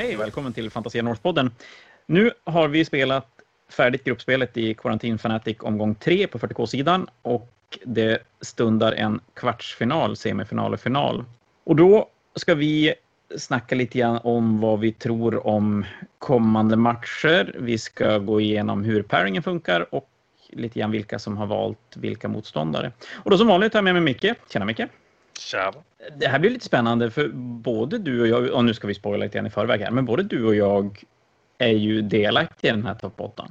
Hej, välkommen till Fantasia Northpodden. Nu har vi spelat färdigt gruppspelet i Quarantine Fanatic omgång 3 på 40k-sidan. Och det stundar en kvartsfinal, semifinal och final. Och då ska vi snacka lite grann om vad vi tror om kommande matcher. Vi ska gå igenom hur pairingen funkar och lite grann vilka som har valt vilka motståndare. Och då som vanligt tar jag med mig Micke. Tjena Micke. Tja. Det här blir lite spännande för både du och jag, och nu ska vi spoila lite grann i förväg här, men både du och jag är ju delaktiga i den här topp 8.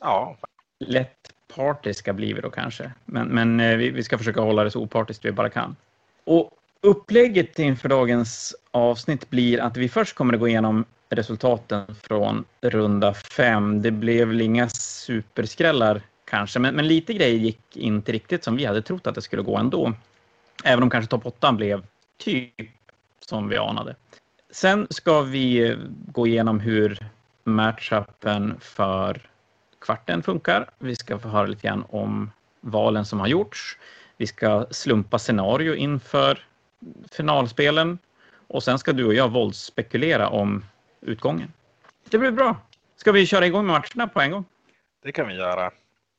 Ja. Lätt partiska blir vi då kanske, men vi ska försöka hålla det så opartiskt vi bara kan. Och upplägget inför dagens avsnitt blir att vi först kommer att gå igenom resultaten från runda 5. Det blev väl inga superskrällar kanske, men lite grejer gick inte riktigt som vi hade trott att det skulle gå ändå. Även om kanske topp 8 blev typ som vi anade. Sen ska vi gå igenom hur matchupen för kvarten funkar. Vi ska få höra lite grann om valen som har gjorts. Vi ska slumpa scenario inför finalspelen. Och sen ska du och jag våldsspekulera om utgången. Det blir bra. Ska vi köra igång med matcherna på en gång? Det kan vi göra.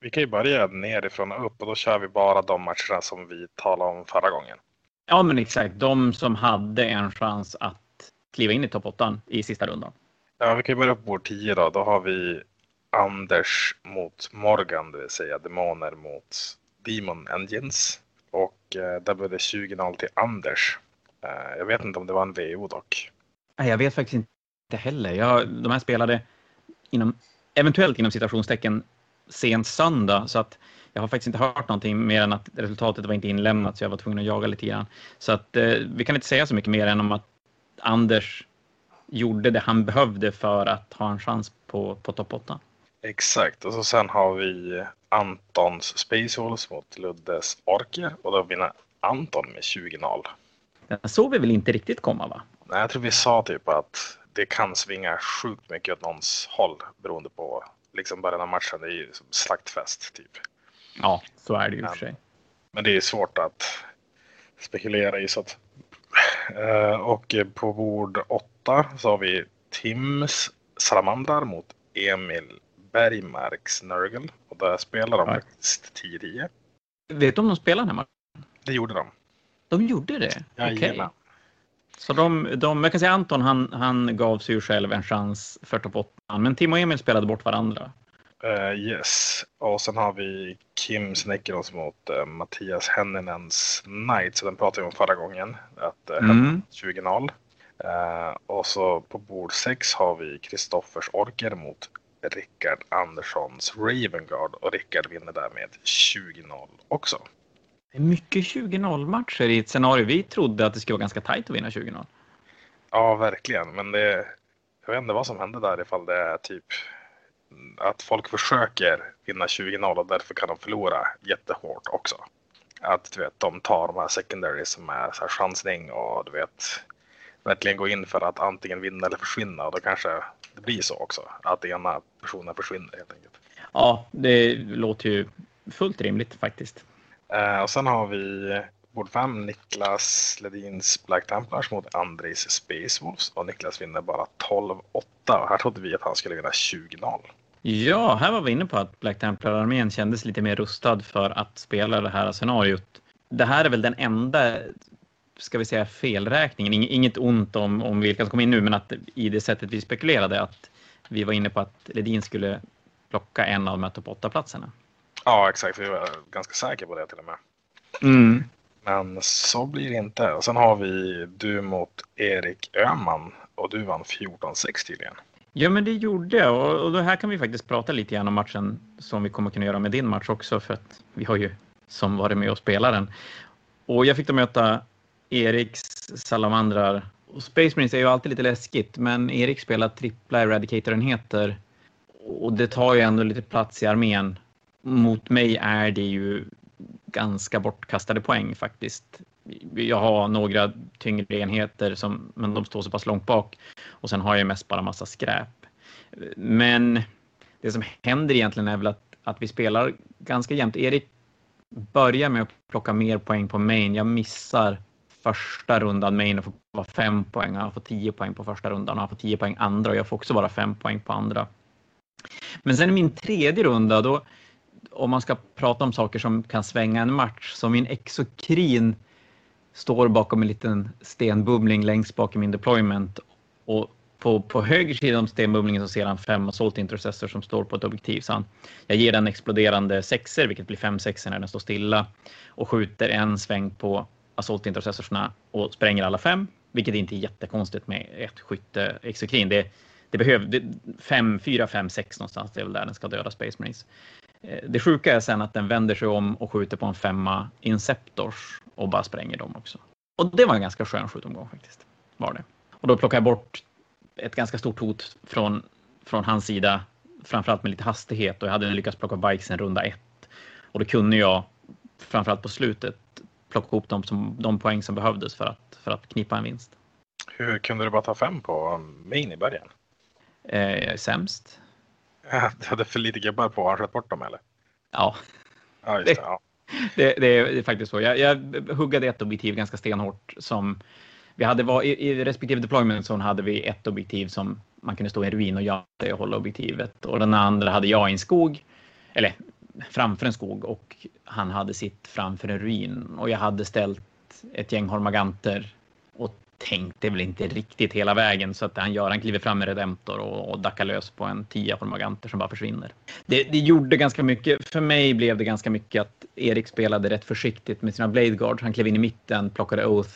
Vi kan ju börja nerifrån och upp och då kör vi bara de matcherna som vi talade om förra gången. Ja men exakt, de som hade en chans att kliva in i topp 8 i sista rundan. Ja, vi kan ju börja på bord 10 då. Då har vi Anders mot Morgan, det vill säga demoner mot Demon Engines. Och där blev det 20-0 till Anders. Jag vet inte om det var en VO dock. Nej, jag vet faktiskt inte heller. De här spelade eventuellt inom citationstecken sen söndag, så att jag har faktiskt inte hört någonting mer än att resultatet var inte inlämnat, så jag var tvungen att jaga lite grann. Så att vi kan inte säga så mycket mer än om att Anders gjorde det han behövde för att ha en chans på topp 8. Exakt, och så sen har vi Antons Space Halls mot Luddes Orker, och då vinner Anton med 20-0. Den såg vi väl inte riktigt komma va? Nej, jag tror vi sa typ att det kan svinga sjukt mycket åt någons håll beroende på liksom början av matchen, det är ju som slaktfest typ. Ja, så är det ju för sig. Men det är svårt att spekulera i så att och på bord 8 så har vi Tims Salamandrar mot Emil Bergmarks Nurgle. Och där spelar de faktiskt 10-10. Vet du om de spelar den här matchen? Det gjorde de. De gjorde det? Okej. Okay. Så jag kan säga Anton han gav sig ju själv en chans för topp 8. Men Tim och Emil spelade bort varandra. Yes. Och sen har vi Kims Necrons mot Mattias Häninens Knight. Så den pratade vi om förra gången. Att 20-0. Och så på bord 6 har vi Kristoffers Orker mot Rickard Anderssons Ravenguard. Och Rickard vinner där med 20-0 också. Det är mycket 20-0 matcher i ett scenario. Vi trodde att det skulle vara ganska tajt att vinna 20-0. Ja, verkligen. Men jag vet inte vad som hände där ifall det är typ att folk försöker vinna 20-0 och därför kan de förlora jättehårt också. Att du vet, de tar de här secondaries som är så här chansning och du vet verkligen går in för att antingen vinna eller försvinna. Och då kanske det blir så också. Att ena personen försvinner helt enkelt. Ja, det låter ju fullt rimligt faktiskt. Och sen har vi bord 5, Niklas Ledins Black Templars mot Andreas Space Wolves. Och Niklas vinner bara 12-8. Och här trodde vi att han skulle vinna 20-0. Ja, här var vi inne på att Black Templar-armén kändes lite mer rustad för att spela det här scenariot. Det här är väl den enda, ska vi säga, felräkningen. Inget ont om vilka som kom in nu, men att i det sättet vi spekulerade att vi var inne på att Ledin skulle plocka en av de här topp 8-platserna. Ja, exakt. Vi var ganska säkra på det till och med. Mm. Men så blir det inte. Och sen har vi du mot Erik Öhman. Och du vann 14-6 tydligen. Ja, men det gjorde jag. Och det här kan vi faktiskt prata lite grann om matchen som vi kommer kunna göra med din match också. För att vi har ju som varit med och spelat den. Och jag fick då möta Eriks Salamandrar. Och Space Marines är ju alltid lite läskigt. Men Erik spelar trippla Eradicator-enheter. Och det tar ju ändå lite plats i armén. Mot mig är det ju ganska bortkastade poäng faktiskt. Jag har några tyngre enheter, men de står så pass långt bak. Och sen har jag mest bara massa skräp. Men det som händer egentligen är väl att vi spelar ganska jämnt. Erik börjar med att plocka mer poäng på main. Jag missar första rundan med in och får bara 5 poäng. Han får 10 poäng på första rundan. Han får 10 poäng andra och jag får också bara 5 poäng på andra. Men sen i min tredje runda då, om man ska prata om saker som kan svänga en match, så min exokrin står bakom en liten stenbubbling längst bak i min deployment, och på höger sida om stenbumlingen så ser han 5 assault intercessor som står på ett objektiv. Så jag ger den exploderande 6er, vilket blir 5-6 när den står stilla, och skjuter en sväng på assault intercessorna och spränger alla 5, vilket inte är jättekonstigt med ett skytte exokrin. Det behövde 5, 4, 5, 6 någonstans, det är väl där den ska döda Space Marines. Det sjuka är sen att den vänder sig om och skjuter på en 5 Inceptors och bara spränger dem också. Och det var en ganska skön skjutomgång faktiskt, var det. Och då plockar jag bort ett ganska stort hot från hans sida, framförallt med lite hastighet, och jag hade lyckats plocka bikesen runda 1. Och då kunde jag, framförallt på slutet, plocka ihop de poäng som behövdes för att knipa en vinst. Hur kunde du bara ta 5 på main i början? Sämst. Du hade för lite gubbar på, har skött bort dem eller? Ja. Ja, just det. Ja. Det är faktiskt så. Jag huggade ett objektiv ganska stenhårt som... Vi hade i respektive deployment zone hade vi ett objektiv som man kunde stå i en ruin och göra det och hålla objektivet. Och den andra hade jag i en skog, eller framför en skog, och han hade sitt framför en ruin. Och jag hade ställt ett gäng hormaganter och tänkte väl inte riktigt hela vägen, så att han kliver fram med redemptor och dackar lös på en 10 hormaganter som bara försvinner. Det gjorde ganska mycket. För mig blev det ganska mycket att Erik spelade rätt försiktigt med sina blade guards. Han klev in i mitten, plockade oath.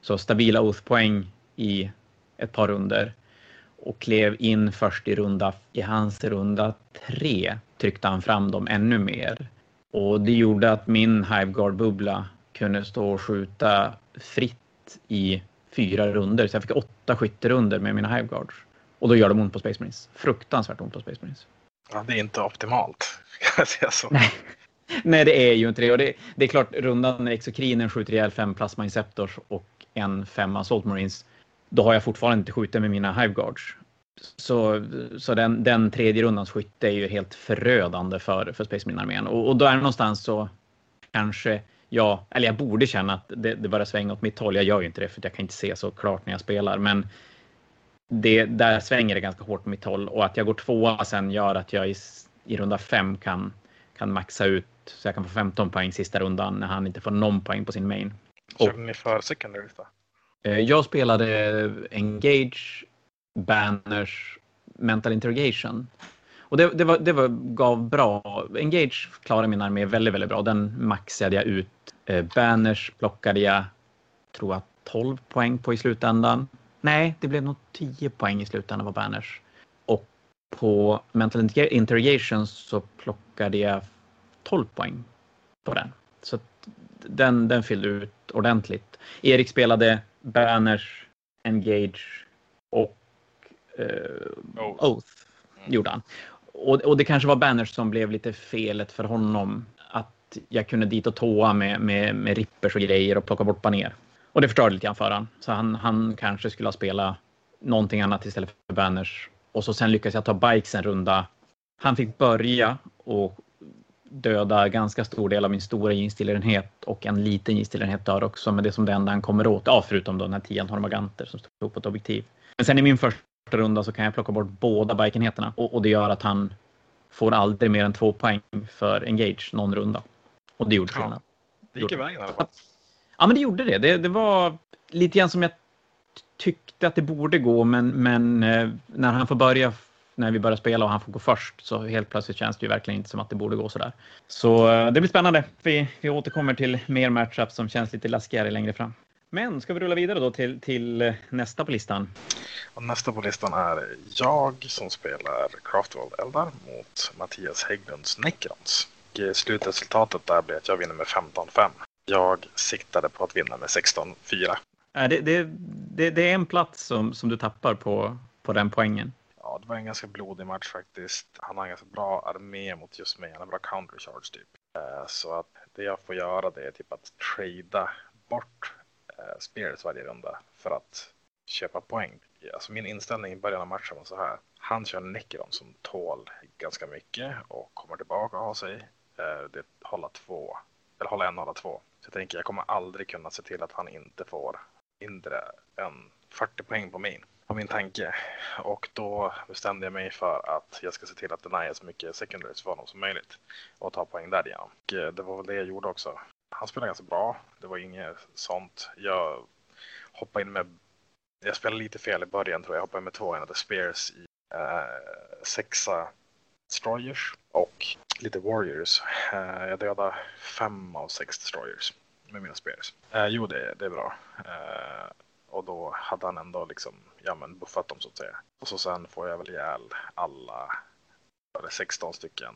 Så stabila oath-poäng i ett par runder. Och klev in först i hans runda 3 tryckte han fram dem ännu mer. Och det gjorde att min Hiveguard-bubbla kunde stå och skjuta fritt i 4 runder. Så jag fick 8 skytterunder med mina Hiveguards. Och då gör de ont på Space Marines. Fruktansvärt ont på Space Marines. Ja, det är inte optimalt, kan jag säga så. Nej, det är ju inte det. Och det är klart, rundan när exokrinen skjuter ihjäl 5 plasma inceptors och en 5 assault marines, då har jag fortfarande inte skjutit med mina hiveguards. Så den tredje rundans skytte är ju helt förödande för Space Marine-armén. Och då är det någonstans så kanske jag borde känna att det bara svänger åt mitt håll. Jag gör ju inte det för jag kan inte se så klart när jag spelar, men där svänger det ganska hårt åt mitt håll, och att jag går 2 sen gör att jag i runda 5 kan maxa ut så jag kan få 15 poäng sista rundan när han inte får någon poäng på sin main. Körde ni för secondary då? Jag spelade Engage, Banners, Mental Interrogation. Och gav bra. Engage klarade min armé väldigt, väldigt bra. Den maxade jag ut. Banners plockade jag, tror jag, 12 poäng på i slutändan. Nej, det blev nog 10 poäng i slutändan på Banners. Och på Mental Interrogation så plockade jag 12 poäng på den. Så den fyllde ut ordentligt. Erik spelade Banners, Engage och Oath gjorde han. Och det kanske var Banners som blev lite felet för honom. Att jag kunde dit och tåa med rippers och grejer och plocka bort baner. Och det förstörde lite grann för han. Så han kanske skulle ha spelat någonting annat istället för Banners. Och så sen lyckades jag ta bikes en runda. Han fick börja och döda ganska stor del av min stora ginstillerenhet, och en liten ginstillerenhet dör också, men det är som det enda han kommer åt, förutom då den här 10 hormaganter som står på ett objektiv. Men sen i min första runda så kan jag plocka bort båda bikenheterna, och det gör att han får aldrig mer än 2 poäng för engage någon runda. Och det gjorde skillnad. Det gick iväg i alla fall. Ja, men det gjorde det. Det var lite grann som jag tyckte att det borde gå, men när han får börja, när vi börjar spela och han får gå först, så helt plötsligt känns det ju verkligen inte som att det borde gå sådär. Så det blir spännande. Vi återkommer till mer matchups som känns lite läskigare längre fram. Men ska vi rulla vidare då till nästa på listan? Och nästa på listan är jag som spelar Craftworld Eldar mot Mattias Hägglunds Necrons. Och slutresultatet där blir att jag vinner med 15-5. Jag siktade på att vinna med 16-4. Det är en plats som du tappar på den poängen. Ja, det var en ganska blodig match faktiskt. Han har en ganska bra armé mot just mig. Han har bra counter charge typ. Så att det jag får göra det är typ att trada bort spirits varje runda för att köpa poäng. Alltså min inställning i början av matchen var så här. Han kör Necron som tål ganska mycket och kommer tillbaka och har sig. Det håller 2 eller hålla en och hålla två. Så jag tänker jag kommer aldrig kunna se till att han inte får mindre än 40 poäng på min tanke. Och då bestämde jag mig för att jag ska se till att denia så mycket secondaries för honom som möjligt och ta poäng där igen. Och det var väl det jag gjorde också. Han spelade ganska bra. Det var inget sånt. Jag hoppade in med... Jag spelade lite fel i början tror jag. Jag hoppade in med två enade Spears i sexa Destroyers och lite Warriors. Jag dödade 5 av 6 Destroyers med mina Spears. Jo, det är bra. Och då hade han ändå liksom, ja men buffat dem så att säga. Och så sen får jag väl ihjäl alla, eller 16 stycken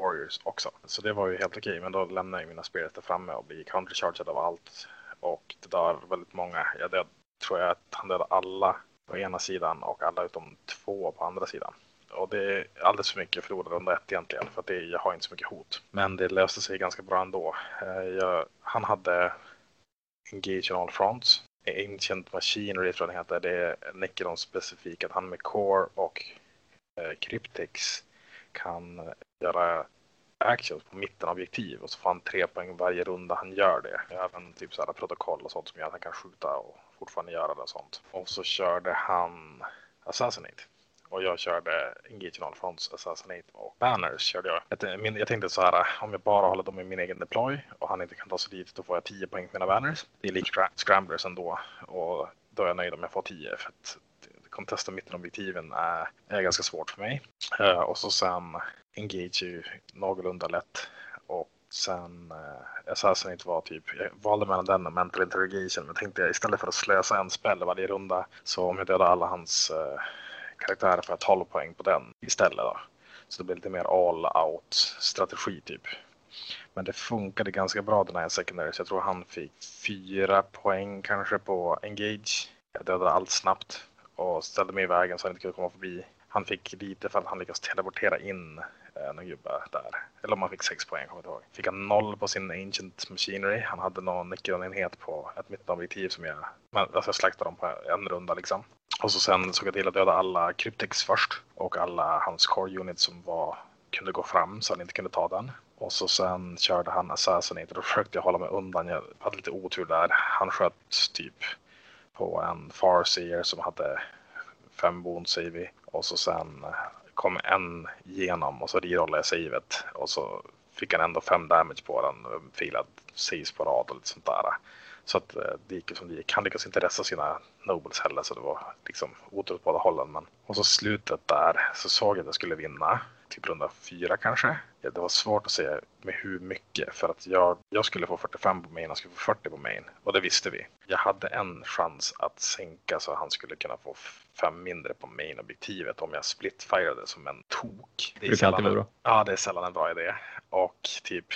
Warriors också. Så det var ju helt okej, men då lämnade jag mina Spears där framme och blev countercharged av allt. Och det dör väldigt många. Jag tror jag att han dödade alla på ena sidan och alla utom 2 på andra sidan. Och det är alldeles för mycket förlorade runda 1 egentligen, för att jag har inte så mycket hot. Men det löste sig ganska bra ändå. Han hade Engage on all fronts. Ancient Machinery tror jag den heter. Det är Necron specifikt att han med Core och Cryptics kan göra actions på mitten av objektiv. Och så får han 3 poäng varje runda han gör det. Även typ så här protokoll och sånt som gör att han kan skjuta och fortfarande göra det och sånt. Och så körde han Assassinate. Och jag körde Engage on all fronts, Assassinate och Banners körde jag. Jag tänkte så här, om jag bara håller dem i min egen deploy och han inte kan ta sig dit, då får jag 10 poäng på mina Banners. Det är likt Scramblers ändå, och då är jag nöjd om jag får 10, för att contesta mittenobjektiven är ganska svårt för mig. Och så sen Engage ju någorlunda lätt, och sen Assassinate var typ, jag valde mellan den och Mental Interrogation, men tänkte jag istället för att slösa en spel varje runda, så om jag dödade alla hans... karaktärer för att 12 poäng på den istället då. Så det blir lite mer all-out-strategi typ. Men det funkade ganska bra den här secondary. Så jag tror han fick 4 poäng kanske på Engage. Jag dödade allt snabbt och ställde mig i vägen så han inte kunde komma förbi. Han fick lite för att han lyckades teleportera in någon gubbe där. Eller om han fick 6 poäng, kommer jag inte ihåg. Fick han 0 på sin Ancient Machinery. Han hade någon Necron-enhet på ett mittenobjektiv som jag slaktade dem på en runda liksom. Och så sen såg jag till att döda alla Cryptics först och alla hans core units som kunde gå fram så han inte kunde ta den. Och så sen körde han Assassinate och då försökte jag hålla mig undan. Jag hade lite otur där. Han sköt typ på en Farseer som hade 5 wounds save. Och så sen kom en genom och så rerollade jag savet. Och så fick han ändå 5 damage på den. Filad saves på rad och lite sånt där. Så att det gick som det gick. Han lyckades inte resta sina nobles heller, så det var liksom otroligt på båda hållen. Men... Och så slutet där så såg jag att jag skulle vinna. Typ runda 4 kanske. Ja, det var svårt att säga med hur mycket. För att jag skulle få 45 på main, han skulle få 40 på main. Och det visste vi. Jag hade en chans att sänka så han skulle kunna få 5 mindre på main-objektivet om jag splitfirade som en tok. Det är sällan en bra. Ja, det är sällan en bra idé. Och typ...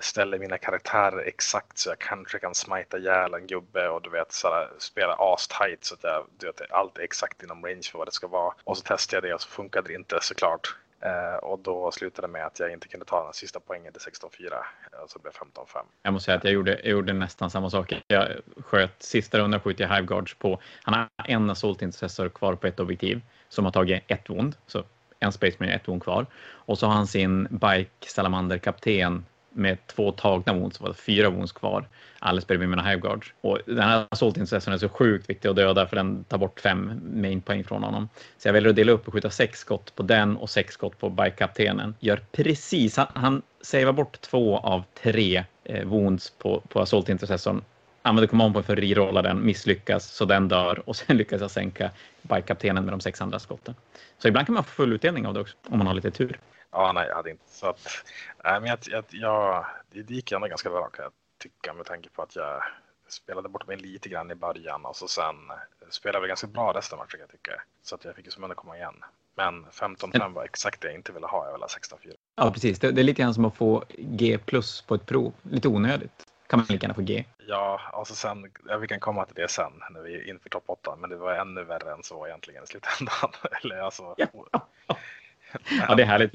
ställer mina karaktärer exakt så jag kanske kan smita ihjäl en gubbe och du vet sådär, spela astight så att allt är exakt inom range för vad det ska vara. Och så testade jag det och så funkade det inte såklart. Och då slutade det med att jag inte kunde ta den sista poängen till 16-4. Så det blev 15-5. Jag måste säga att jag gjorde nästan samma sak. Jag sköt sista rundan, skjuter jag Hive Guards på. Han har en Assault Intercessor kvar på ett objektiv som har tagit 1 wound. Så en Space Marine, 1 wound kvar. Och så har han sin Bike Salamander kapten med 2 tagna wounds, så var det 4 wounds kvar. Alla spelade med mina Hive Guards. Och den här Assault Intercessorn är så sjukt viktig att döda, för den tar bort 5 main poäng från honom. Så jag väljer att dela upp och skjuta 6 skott på den och 6 skott på Bike-kaptenen. Gör precis, han savear bort 2 av 3 wounds på Assault Intercessorn. Använder command för att rerolla den, misslyckas så den dör, och sen lyckas jag sänka Bike-kaptenen med de 6 andra skotten. Så ibland kan man få full utdelning av det också, om man har lite tur. Ja, nej, jag hade inte. Så att, nej, men det gick ändå ganska bra, kan jag tycka, med tanke på att jag spelade bort mig lite grann i början och så sen spelade vi ganska bra resten av matchen, jag tycker. Så att jag fick ju som ändå komma igen. Men 15-5 var exakt det jag inte ville ha, jag ville ha 16-4. Ja, precis. Det är lite grann som att få G plus på ett prov. Lite onödigt. Kan man lika gärna få G? Ja, alltså sen, vi kan komma till det sen när vi är inför topp 8, men det var ännu värre än så egentligen i slutändan. Eller alltså... Ja. Ja, det är härligt.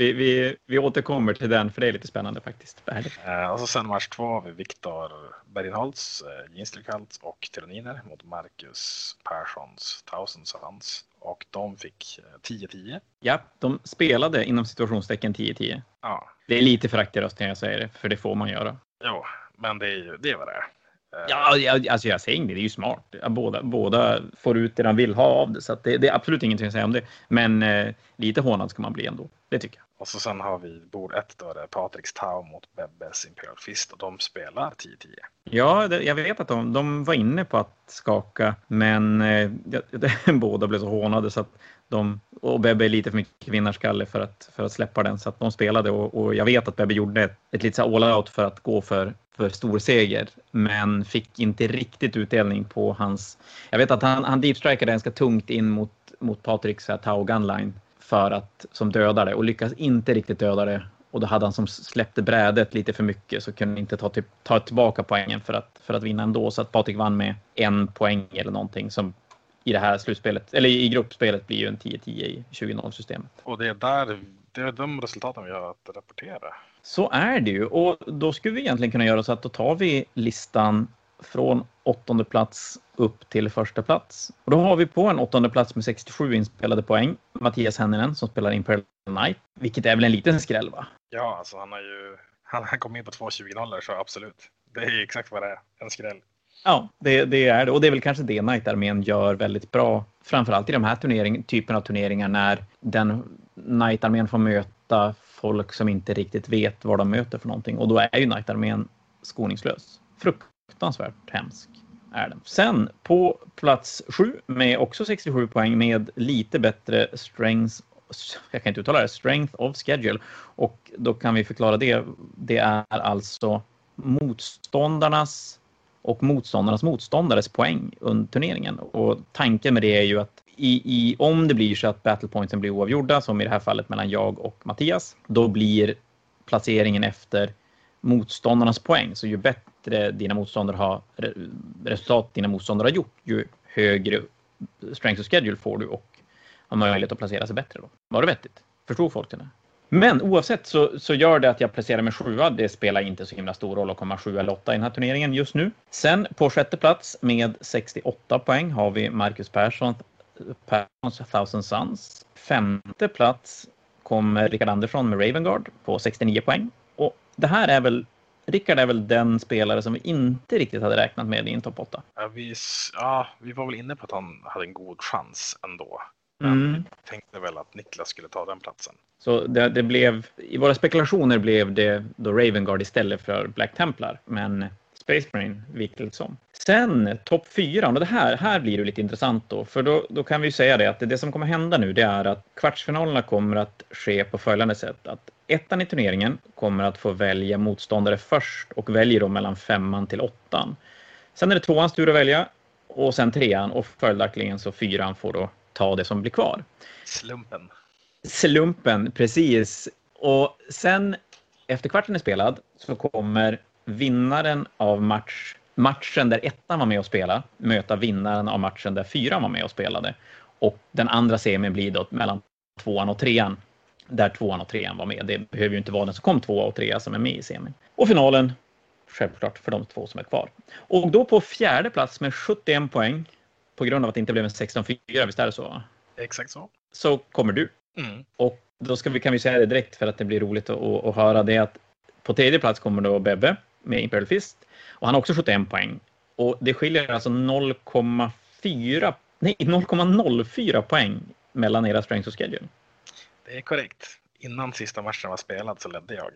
Vi återkommer till den, för det är lite spännande faktiskt. Och så sen match 2 har vi Viktor Bergenholtz, Ginstrykalt och Tyraniner mot Marcus Perssons Thousand Savants. Och de fick 10-10. Ja, de spelade inom situationstecken 10-10. Ja. Det är lite förakt i rösten jag säger det, för det får man göra. Jo, men det är vad det är. Ja, alltså jag säger inte, det är ju smart. Båda får ut det de vill ha av det. Så att det är absolut ingenting att säga om det. Men lite hånad ska man bli ändå, det tycker jag. Och så sen har vi bord 1 då, där Patriks Tau mot Bebbes Imperial Fist. Och de spelar 10-10. Ja, jag vet att de var inne på att skaka. Men båda blev så hånade så att och Bebbe är lite för mycket vinnarskalle för att släppa den. Så att de spelade och jag vet att Bebbe gjorde ett lite så all-out för att gå för stor seger. Men fick inte riktigt utdelning på hans... Jag vet att han deepstrikade ganska tungt in mot Patriks Tau Gunline för att som dödade och lyckas inte riktigt döda det. Och då hade han som släppte brädet lite för mycket så kunde inte ta tillbaka poängen för att vinna ändå. Så att Patrik vann med en poäng eller någonting som... I det här slutspelet, eller i gruppspelet blir ju en 10-10 i 20-0-systemet. Och det är de resultaten vi har att rapportera. Så är det ju. Och då skulle vi egentligen kunna göra så att då tar vi listan från 8:e plats upp till 1:a plats. Och då har vi på en 8:e plats med 67 inspelade poäng. Mattias Hägglund som spelar Imperial Knight. Vilket är väl en liten skräll, va? Ja, alltså han kom in på 2 20-0 så absolut. Det är exakt vad det är. En skräll. Ja, det är det. Och det är väl kanske det Knight-armén gör väldigt bra. Framförallt i de här typen av turneringar när den Knight-armén får möta folk som inte riktigt vet vad de möter för någonting. Och då är ju Knight-armén skoningslös. Fruktansvärt hemsk är den. Sen på plats 7 med också 67 poäng med lite bättre strengths. Jag kan inte uttala det. Strength of schedule. Och då kan vi förklara det. Det är alltså motståndarnas... och motståndares poäng under turneringen. Och tanken med det är ju att om det blir så att battlepointsen blir oavgjorda, som i det här fallet mellan jag och Mattias, då blir placeringen efter motståndarnas poäng. Så ju bättre resultat dina motståndare har gjort, ju högre strength och schedule får du och har möjlighet att placera sig bättre då. Var det vettigt? Förstod folk det där? Men oavsett så gör det att jag placerar mig 7:a. Det spelar inte så himla stor roll att komma 7 eller 8 i den här turneringen just nu. Sen på 6:e plats med 68 poäng har vi Marcus Perssons Thousand Suns. 5:e plats kommer Rickard Andersson med Ravenguard på 69 poäng. Och det här är väl... Rickard är väl den spelare som vi inte riktigt hade räknat med i en topp 8. Vi var väl inne på att han hade en god chans ändå. Men jag tänkte väl att Niklas skulle ta den platsen. Så det blev, i våra spekulationer blev det då Ravenguard istället för Black Templar. Men Space Marine vikt liksom. Sen topp 4, och det här blir ju lite intressant då. För då kan vi ju säga det att det som kommer hända nu, det är att kvartsfinalerna kommer att ske på följande sätt. Att ettan i turneringen kommer att få välja motståndare först och väljer då mellan 5:an till 8:an. Sen är det 2:ans tur att välja och sen 3:an och följaktligen så 4:an får då ta det som blir kvar. Slumpen, precis. Och sen efter kvarten är spelad så kommer vinnaren av matchen där 1:an var med och spela möta vinnaren av matchen där 4:an var med och spelade. Och den andra semin blir då mellan 2:an och 3:an där 2:an och 3:an var med. Det behöver ju inte vara den som kom 2:a och 3:a som är med i semin. Och finalen, självklart för de 2 som är kvar. Och då på 4:e plats med 71 poäng på grund av att det inte blev en 16-4, visst är det så? Exakt så. Så kommer du. Mm. Och då kan vi säga det direkt för att det blir roligt att höra det att på 3:e plats kommer då Bebbe med Imperial Fist. Och han har också 71 poäng. Och det skiljer alltså 0,04 poäng mellan era strengths och schedule. Det är korrekt. Innan sista matchen var spelad så ledde jag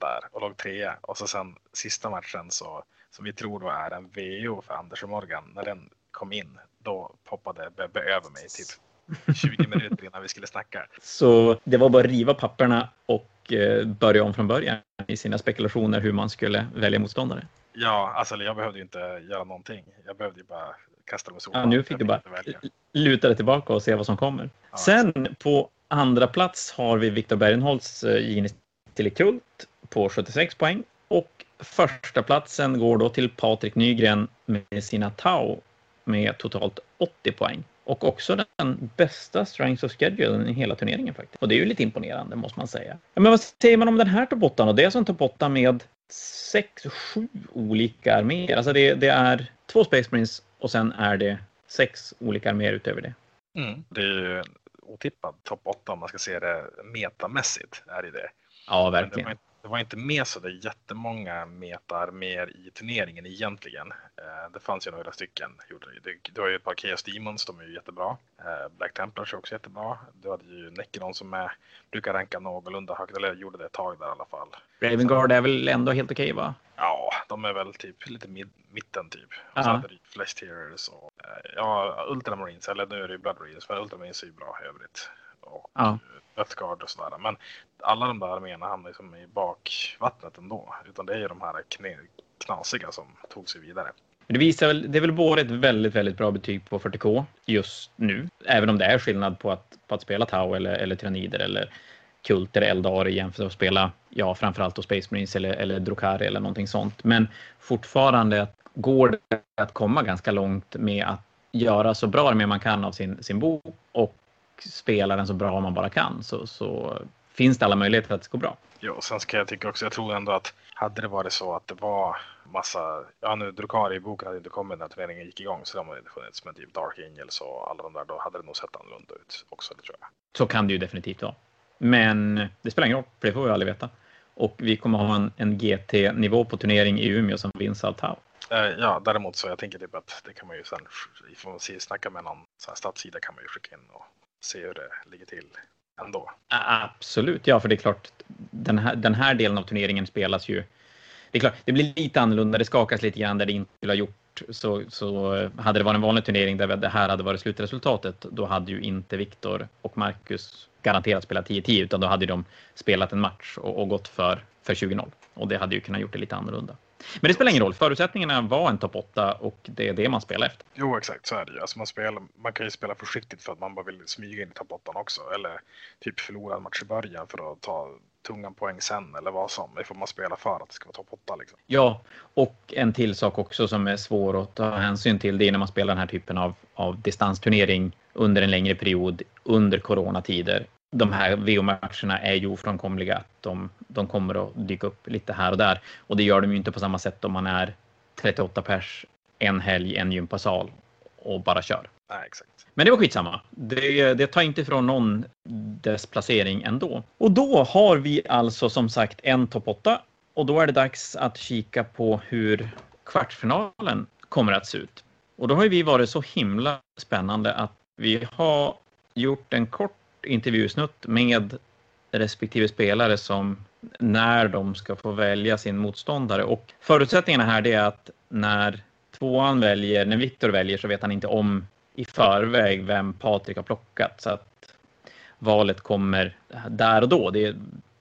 där och låg 3:a. Och så sen sista matchen så, som vi tror då är en VO för Anders och Morgan, när den kom in, då poppade Bebbe över mig typ 20 minuter innan vi skulle snacka. Så det var bara att riva papperna och börja om från början i sina spekulationer hur man skulle välja motståndare. Ja, alltså jag behövde ju inte göra någonting. Jag behövde ju bara kasta dem i sopan. Ja, nu fick du bara luta dig tillbaka och se vad som kommer. Ja, sen på 2:a plats har vi Viktor Bergenholtz Ginis Tillekult på 76 poäng. Och 1:a platsen går då till Patrik Nygren med sina Tau med totalt 80 poäng. Och också den bästa strength of schedule i hela turneringen faktiskt. Och det är ju lite imponerande måste man säga. Men vad säger man om den här toppottan? Och det är som toppottan med 6-7 olika arméer. Alltså det är 2 Space Marines och sen är det 6 olika arméer utöver det. Mm. Det är ju otippad topp 8 om man ska se det metamässigt. Är det. Ja, verkligen. Men det Det var inte med så där jättemånga metaarméer i turneringen egentligen. Det fanns ju några stycken. Du har ju ett par Chaos Demons, de är ju jättebra. Black Templars är också jättebra. Du hade ju Necron som är, brukar ranka någorlunda högt, eller gjorde det ett tag där i alla fall. Ravenguard är väl ändå helt okej va? Ja, de är väl typ lite mitten typ. Och så hade du Flesh Tearers och Ultramarines, eller nu är det ju Blood Raiders, för Ultramarines är ju bra i övrigt. Och Deathguard och sådär. Men alla de där arméerna hamnar liksom i bakvattnet ändå. Utan det är ju de här knasiga som tog sig vidare. Det visar väl, det är väl både ett väldigt, väldigt bra betyg på 40K just nu. Även om det är skillnad på att spela Tau eller Tyrannider eller Kulter eller Eldar jämfört med att spela framförallt Space Marines eller Drukari eller någonting sånt. Men fortfarande går det att komma ganska långt med att göra så bra med man kan av sin bok och spelar den så bra man bara kan, så finns det alla möjligheter att det ska gå bra. Jo, sen ska jag tycka också, jag tror ändå att hade det varit så att det var massa, Drukari-boken hade inte kommit när turneringen gick igång, så de hade funnits med typ Dark Angels och alla de där, då hade det nog sett annorlunda ut också, det tror jag. Så kan det ju definitivt vara. Men det spelar ingen roll, för det får vi aldrig veta. Och vi kommer ha en GT-nivå på turnering i Umeå som vinns allt här. Ja, däremot så jag tänker typ att det kan man ju sen, får man se, snacka med någon sån här statssida kan man ju skicka in och se hur det ligger till ändå. Absolut, ja, för det är klart den här delen av turneringen spelas ju, det är klart, det blir lite annorlunda, det skakas lite grann där det inte skulle ha gjort, så hade det varit en vanlig turnering där det här hade varit slutresultatet, då hade ju inte Viktor och Marcus garanterat spelat 10-10, utan då hade de spelat en match och gått för 20-0, och det hade ju kunnat gjort det lite annorlunda. Men det spelar ingen roll, förutsättningarna var en topp 8 och det är det man spelar efter. Jo, exakt, så är det ju. Alltså man kan ju spela försiktigt för att man bara vill smyga in i topp 8 också. Eller typ förlora en match i början för att ta tungan poäng sen eller vad som. Det får man spela för att det ska vara topp 8 liksom. Ja, och en till sak också som är svår att ta hänsyn till, det är när man spelar den här typen av distansturnering under en längre period, under coronatider. De här VO-matcherna är ju ofrånkomliga att de kommer att dyka upp lite här och där. Och det gör de ju inte på samma sätt om man är 38 pers, en helg, en gympasal och bara kör. Nej, exakt. Men det var skitsamma. Det tar inte ifrån någon dess placering ändå. Och då har vi alltså som sagt en topp 8. Och då är det dags att kika på hur kvartsfinalen kommer att se ut. Och då har ju vi varit så himla spännande att vi har gjort en kort intervjusnutt med respektive spelare som när de ska få välja sin motståndare, och förutsättningarna här det är att när Viktor väljer så vet han inte om i förväg vem Patrik har plockat, så att valet kommer där och då.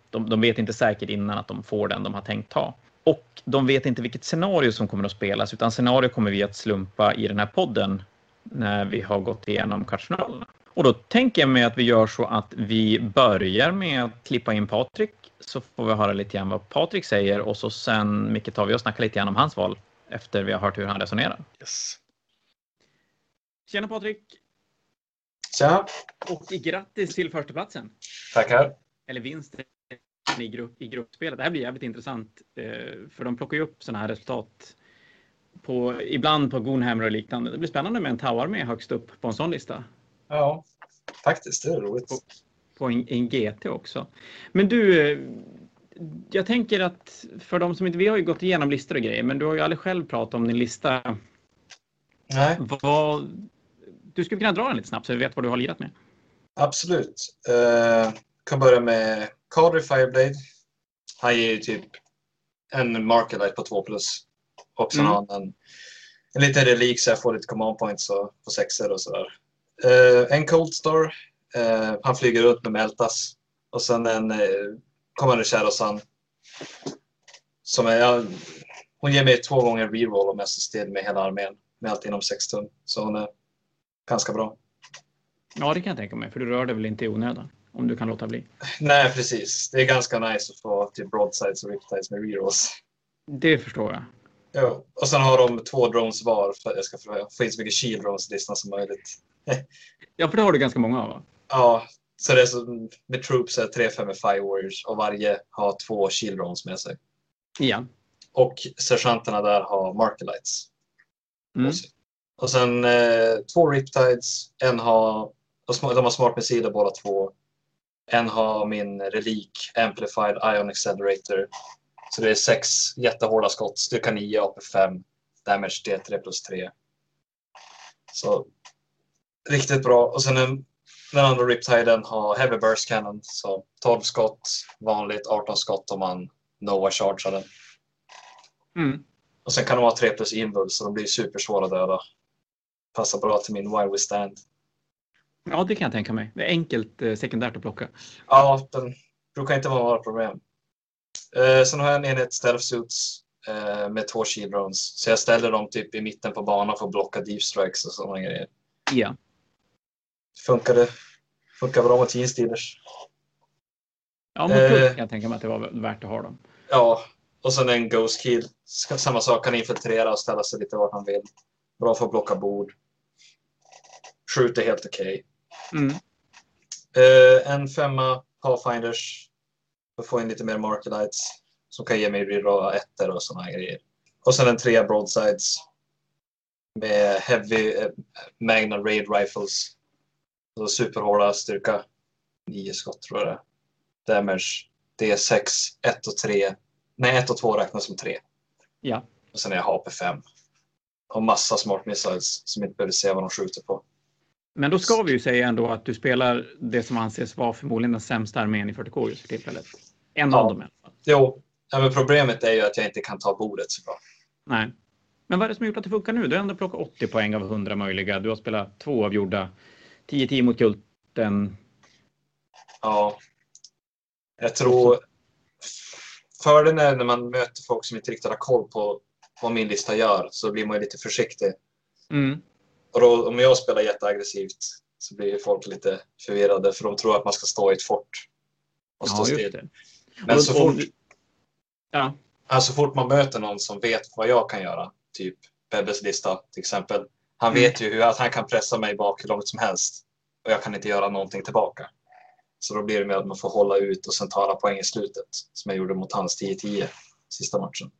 De vet inte säkert innan att de får den de har tänkt ta, och de vet inte vilket scenario som kommer att spelas, utan scenario kommer vi att slumpa i den här podden när vi har gått igenom kvartsfinalerna. Och då tänker jag mig att vi gör så att vi börjar med att klippa in Patrik, så får vi höra lite grann vad Patrik säger, och så sen Micke tar vi och snackar lite grann om hans val efter vi har hört hur han resonerar. Yes. Tjena Patrik! Tjena! Och grattis till förstaplatsen! Tackar! Eller vinsten i gruppspelet. Det här blir jävligt intressant, för de plockar ju upp sådana här resultat ibland på Goonhammer och liknande. Det blir spännande med en Tau-armé högst upp på en sån lista. Ja, faktiskt. Det är roligt. På en GT också. Men du, jag tänker att för de som inte... Vi har ju gått igenom listor och grejer, men du har ju aldrig själv pratat om din lista. Nej. Du skulle kunna dra den lite snabbt så vi vet vad du har lirat med. Absolut. Kan börja med Kadri Fireblade. Han ger ju typ en Markerlight på 2+. Och sen har han en liten relik så jag får lite command points på 6:er och sådär. En Coldstar, han flyger upp med Meltas, och sen kommer en Shadowsun som hon ger mig 2 gånger reroll om jag står still med hela armén, med allt inom 6 tum, så hon är ganska bra. Ja, det kan jag tänka mig, för du rör det väl inte i onödan om du kan låta bli. Nej, precis, det är ganska nice att få till broadsides och riptides med rerolls. Det förstår jag. Jo. Och sen har de 2 drones var för att jag ska få in så mycket shield drones i listan som möjligt. Ja, för det har du ganska många av va? Ja, så det är så, med troops är 3-5-5 warriors och varje har 2 shield drones med sig. Ja. Och sergeanterna där har Markelites. Mm. Och sen 2 riptides, en har smart missiler båda 2. En har min relik Amplified Ion Accelerator. Så det är 6 jättehårda skott. Styrka 9, AP5. Damage D3 plus 3. Så riktigt bra. Och sen den andra Riptiden har Heavy Burst Cannon. Så 12 skott vanligt, 18 skott om man Nova chargear den. Mm. Och sen kan de ha 3 plus Invulse, så de blir supersvåra att döda. Passar bra till min Why We Stand. Ja, det kan jag tänka mig. Det är enkelt sekundärt att plocka. Ja, den brukar inte vara några problem. Sen har jag en enhet Stealth Suits med 2 Shieldrones. Så jag ställer dem typ i mitten på banan för att blocka Deep Strikes och sådana grejer. Ja. Yeah. Funkar bra mot Teen Stealers. Ja, men kan jag tänka mig att det var värt att ha dem. Ja, och sen en Ghost Kill. Samma sak, kan infiltrera och ställa sig lite vart han vill. Bra för att blocka bord. Skjuter helt okej. Okay. Mm. En 5 Pathfinders. För att få in lite mer Markelites. Som kan ge mig redraw ettor och sådana grejer. Och sen en 3 Broadsides. Med Heavy Magna Raid Rifles. Så superhårda, styrka 9 skott tror jag det. Damage D6, 1 och 3. Nej, 1 och 2 räknas som 3. Ja. Och sen är jag HP5. Och massa smart missiles som inte behöver se vad de skjuter på. Men då ska vi ju säga ändå att du spelar det som anses vara förmodligen den sämsta armén i 40K just för tillfället. En av dem i alla fall. Jo, men problemet är ju att jag inte kan ta bordet så bra. Nej. Men vad är det som gjort att det funkar nu? Du har ändå plockat 80 poäng av 100 möjliga. Du har spelat 2 avgjorda. 10-10 mot Kulten. Ja. Jag tror... Fördelen är när man möter folk som inte riktigt har koll på vad min lista gör, så blir man ju lite försiktig. Mm. Och då, om jag spelar jätteaggressivt så blir folk lite förvirrade, för de tror att man ska stå i ett fort och stå still. Men så fort man möter någon som vet vad jag kan göra, typ Bebbes lista till exempel, han vet ju att han kan pressa mig bak hur långt som helst och jag kan inte göra någonting tillbaka. Så då blir det med att man får hålla ut och sen ta alla poäng i slutet, som jag gjorde mot hans 10-10 sista matchen.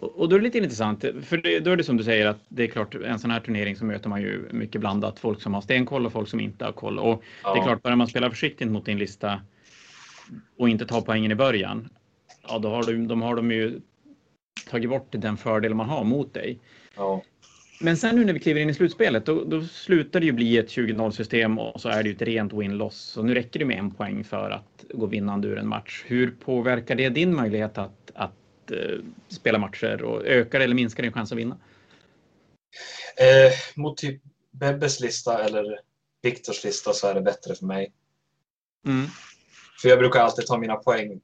Och då är det lite intressant, för då är det som du säger att det är klart, en sån här turnering så möter man ju mycket blandat, folk som har stenkoll och folk som inte har koll. Och det är klart, bara man spelar försiktigt mot din lista och inte tar poängen i början, ja då har de ju tagit bort den fördel man har mot dig. Ja. Men sen nu när vi kliver in i slutspelet, då slutar det ju bli ett 20-0-system och så är det ju ett rent win-loss. Så nu räcker det med en poäng för att gå vinnande ur en match. Hur påverkar det din möjlighet att spela matcher, och ökar eller minskar din chans att vinna? Mot typ Bebbes lista eller Viktors lista så är det bättre för mig. Mm. För jag brukar alltid ta mina poäng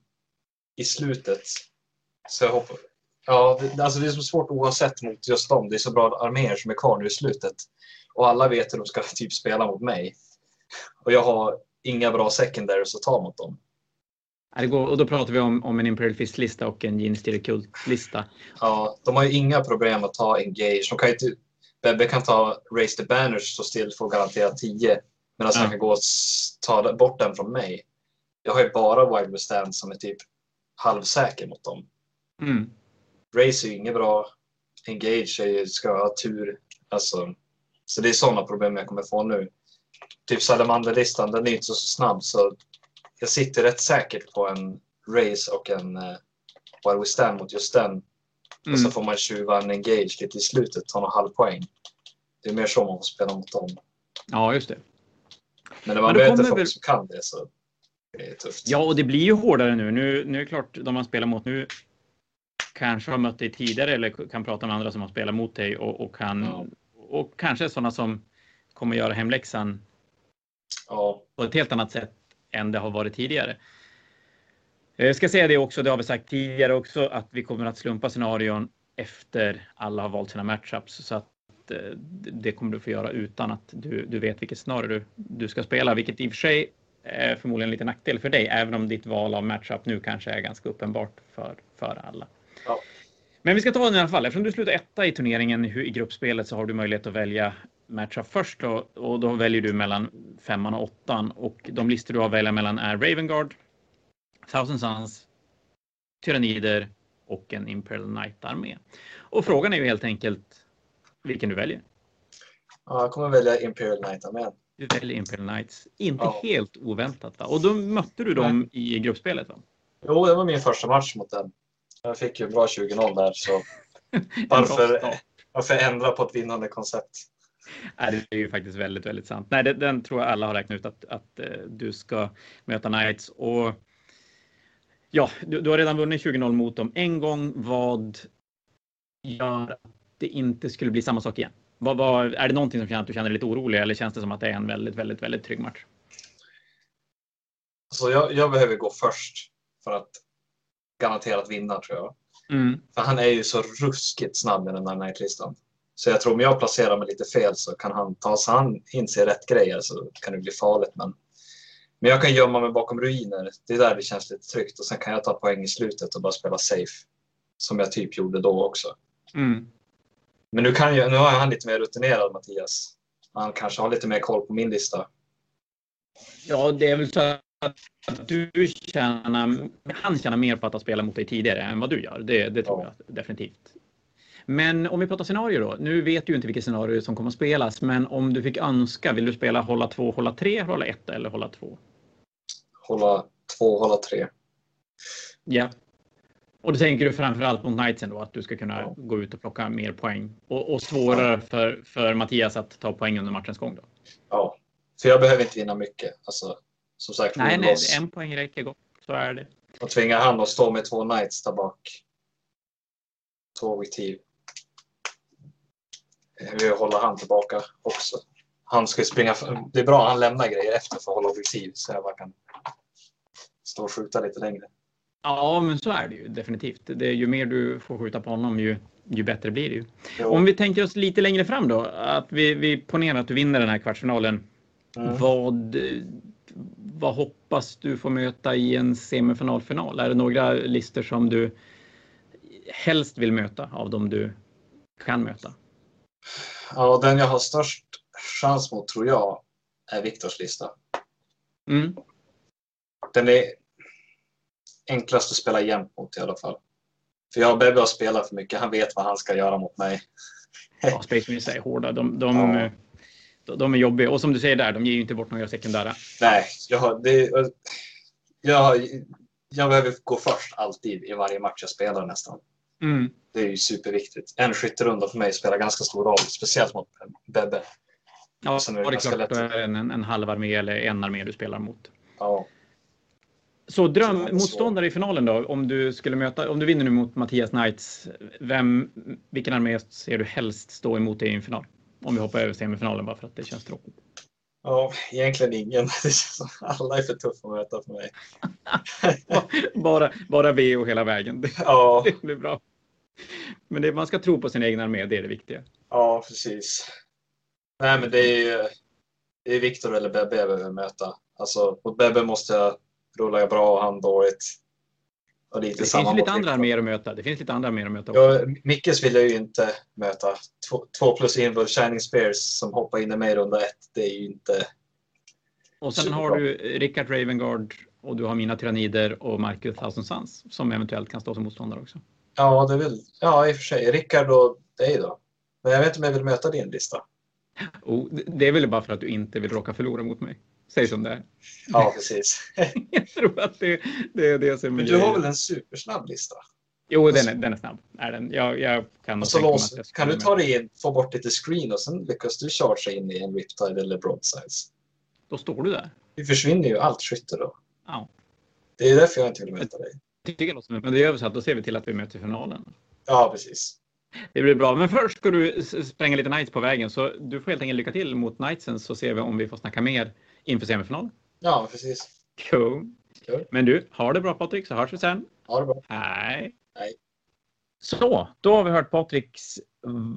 i slutet. Så jag hoppas... Ja, alltså det är så svårt oavsett mot just dem. Det är så bra arméer som är kvar nu i slutet. Och alla vet hur de ska typ spela mot mig. Och jag har inga bra secondaries att ta mot dem. Det går, och då pratar vi om en Imperial Fist-lista och en Genesterekult-lista. Ja, de har ju inga problem att ta Engage. De kan ju inte, Bebbe kan ta Raise the Banners och still få garantera 10. Medan han kan gå och ta bort den från mig. Jag har ju bara Wild Bestand som är typ halvsäker mot dem. Mm. Race är ju inget bra. Engage är ju, ska ha tur. Alltså, så det är sådana problem jag kommer få nu. Typ Salamander-listan, den är inte så snabb. Så jag sitter rätt säkert på en Race och en Where We Stand mot just den. Och så får man tjuva en Engage lite i slutet, ta någon halv poäng. Det är mer så man får spela mot dem. Ja, just det. Men när man möter folk som kan det, så det är tufft. Ja, och det blir ju hårdare nu. Nu är det klart, de man spelar mot nu kanske har mött dig tidigare eller kan prata med andra som har spelat mot dig och kanske sådana som kommer göra hemläxan på ett helt annat sätt än det har varit tidigare. Jag ska säga det också, det har vi sagt tidigare också, att vi kommer att slumpa scenarion efter alla har valt sina matchups, så att det kommer du få göra utan att du vet vilket scenario du ska spela, vilket i och för sig är förmodligen lite nackdel för dig, även om ditt val av matchup nu kanske är ganska uppenbart för alla. Ja. Men vi ska ta den i alla fall. Eftersom du slutar 1 i turneringen i gruppspelet så har du möjlighet att välja matchup först då, och då väljer du mellan 5:an och 8:an, och de listor du har att välja mellan är Ravenguard, Thousand Suns, Tyrannider och en Imperial Knight-armé. Och frågan är ju helt enkelt vilken du väljer. Ja, jag kommer välja Imperial Knight-armén. väljer Imperial Knights. Inte helt oväntat, va? Och då mötte du dem i gruppspelet, va? Jo, det var min första match mot dem. Jag fick ju bra 20-0 där, så varför ändra på ett vinnande koncept? Nej, det är ju faktiskt väldigt, väldigt sant. Nej, den tror jag alla har räknat ut att du ska möta Knights. Och ja, du har redan vunnit 20-0 mot dem en gång. Vad gör att det inte skulle bli samma sak igen? Är det någonting som känner att du känner lite orolig, eller känns det som att det är en väldigt, väldigt, väldigt trygg match? Så jag behöver gå först för att garanterat vinna, tror jag. För han är ju så ruskigt snabb i den här nightlistan. Så jag tror om jag placerar mig lite fel så kan han ta sig in sig rätt grejer, så kan det bli farligt. Men jag kan gömma mig bakom ruiner. Det är där det känns lite tryggt. Och sen kan jag ta poäng i slutet och bara spela safe. Som jag typ gjorde då också. Men nu har han lite mer rutinerad, Mattias. Han kanske har lite mer koll på min lista. Ja, det är väl så att han tjänar mer på att spela mot dig tidigare än vad du gör. Det tror jag definitivt. Men om vi pratar scenario då. Nu vet du ju inte vilket scenario som kommer att spelas. Men om du fick önska, vill du spela hålla 2, hålla 3, hålla 1 eller hålla 2? Hålla 2, hålla 3. Ja. Och då tänker du framförallt mot Knightsen då, att du ska kunna gå ut och plocka mer poäng. Och svårare för Mattias att ta poäng under matchens gång då. Ja, för jag behöver inte vinna mycket. Alltså, som sagt, nej, en poäng räcker gott. Så är det. Och tvingar han att stå med 2 Knights där bak. 2 objektiv. Jag håller han tillbaka också. Han ska springa. Det är bra, han lämnar grejer efter för att hålla objektiv, så jag bara kan stå och skjuta lite längre. Ja, men så är det ju definitivt. Det är ju mer du får skjuta på honom, ju bättre blir det ju. Jo. Om vi tänker oss lite längre fram då, att vi ponerar att du vinner den här kvartsfinalen. Vad hoppas du få möta i en semifinalfinal? Är det några listor som du helst vill möta av dem du kan möta? Ja, den jag har störst chans mot tror jag är Viktors lista. Den är enklast att spela jämt mot i alla fall. För jag och Bebbe har spelat för mycket. Han vet vad han ska göra mot mig. Ja, Space Marines är hårda. De är jobbiga. Och som du säger där, de ger ju inte bort några sekundära. Nej, jag behöver gå först alltid i varje match jag spelar nästan. Det är ju superviktigt. En skytterunda för mig spelar ganska stor roll. Speciellt mot Bebbe. Ja, och det är klart lätt. Då är det en halv armé eller en armé du spelar mot. Ja. Så drömmotståndare i finalen då, om du vinner nu mot Mattias Knights, vilken armé ser du helst stå emot dig i en final? Om vi hoppar över semifinalen bara för att det känns tråkigt. Ja, egentligen ingen. Det känns som alla är för tuffa att möta för mig. bara VO hela vägen. Ja. Det blir bra. Men man ska tro på sin egen armé, det är det viktiga. Ja, precis. Nej, men det är Viktor eller Bebbe jag behöver möta. Alltså, mot Bebbe måste jag rulla bra och han dåligt. Och det finns lite andra mer att möta. Ja, Mickes vill jag ju inte möta. 2 plus Invold Shining Spears som hoppar in i mig runda 1. Det är ju inte. Och sen har du Rickard Ravengard och du har mina tyrannider och Marcus Thousand Sons som eventuellt kan stå som motståndare också. Ja, det vill. Ja, i och för sig. Rickard och dig då. Men jag vet inte om jag vill möta din lista. Oh, det är väl bara för att du inte vill råka förlora mot mig. Säg som det är. Ja, precis. Jag tror att det är det som. Men du har väl en supersnabb lista? Jo, den är snabb. Jag kan kan du ta dig in, få bort lite screen och sen lyckas du charge in i en Riptide eller broadsides. Då står du där. Det försvinner ju allt skytte då. Ja. Det är därför jag inte vill möta dig. Jag tycker också, men det gör vi så att då ser vi till att vi möter i finalen. Ja, precis. Det blir bra, men först ska du spränga lite Knights på vägen, så du får helt enkelt lycka till mot Knightsen, så ser vi om vi får snacka mer inför semifinalen. Ja, precis. Cool. Men du, ha det bra Patrik, så hörs vi sen. Ha det bra. Hej. Så, då har vi hört Patriks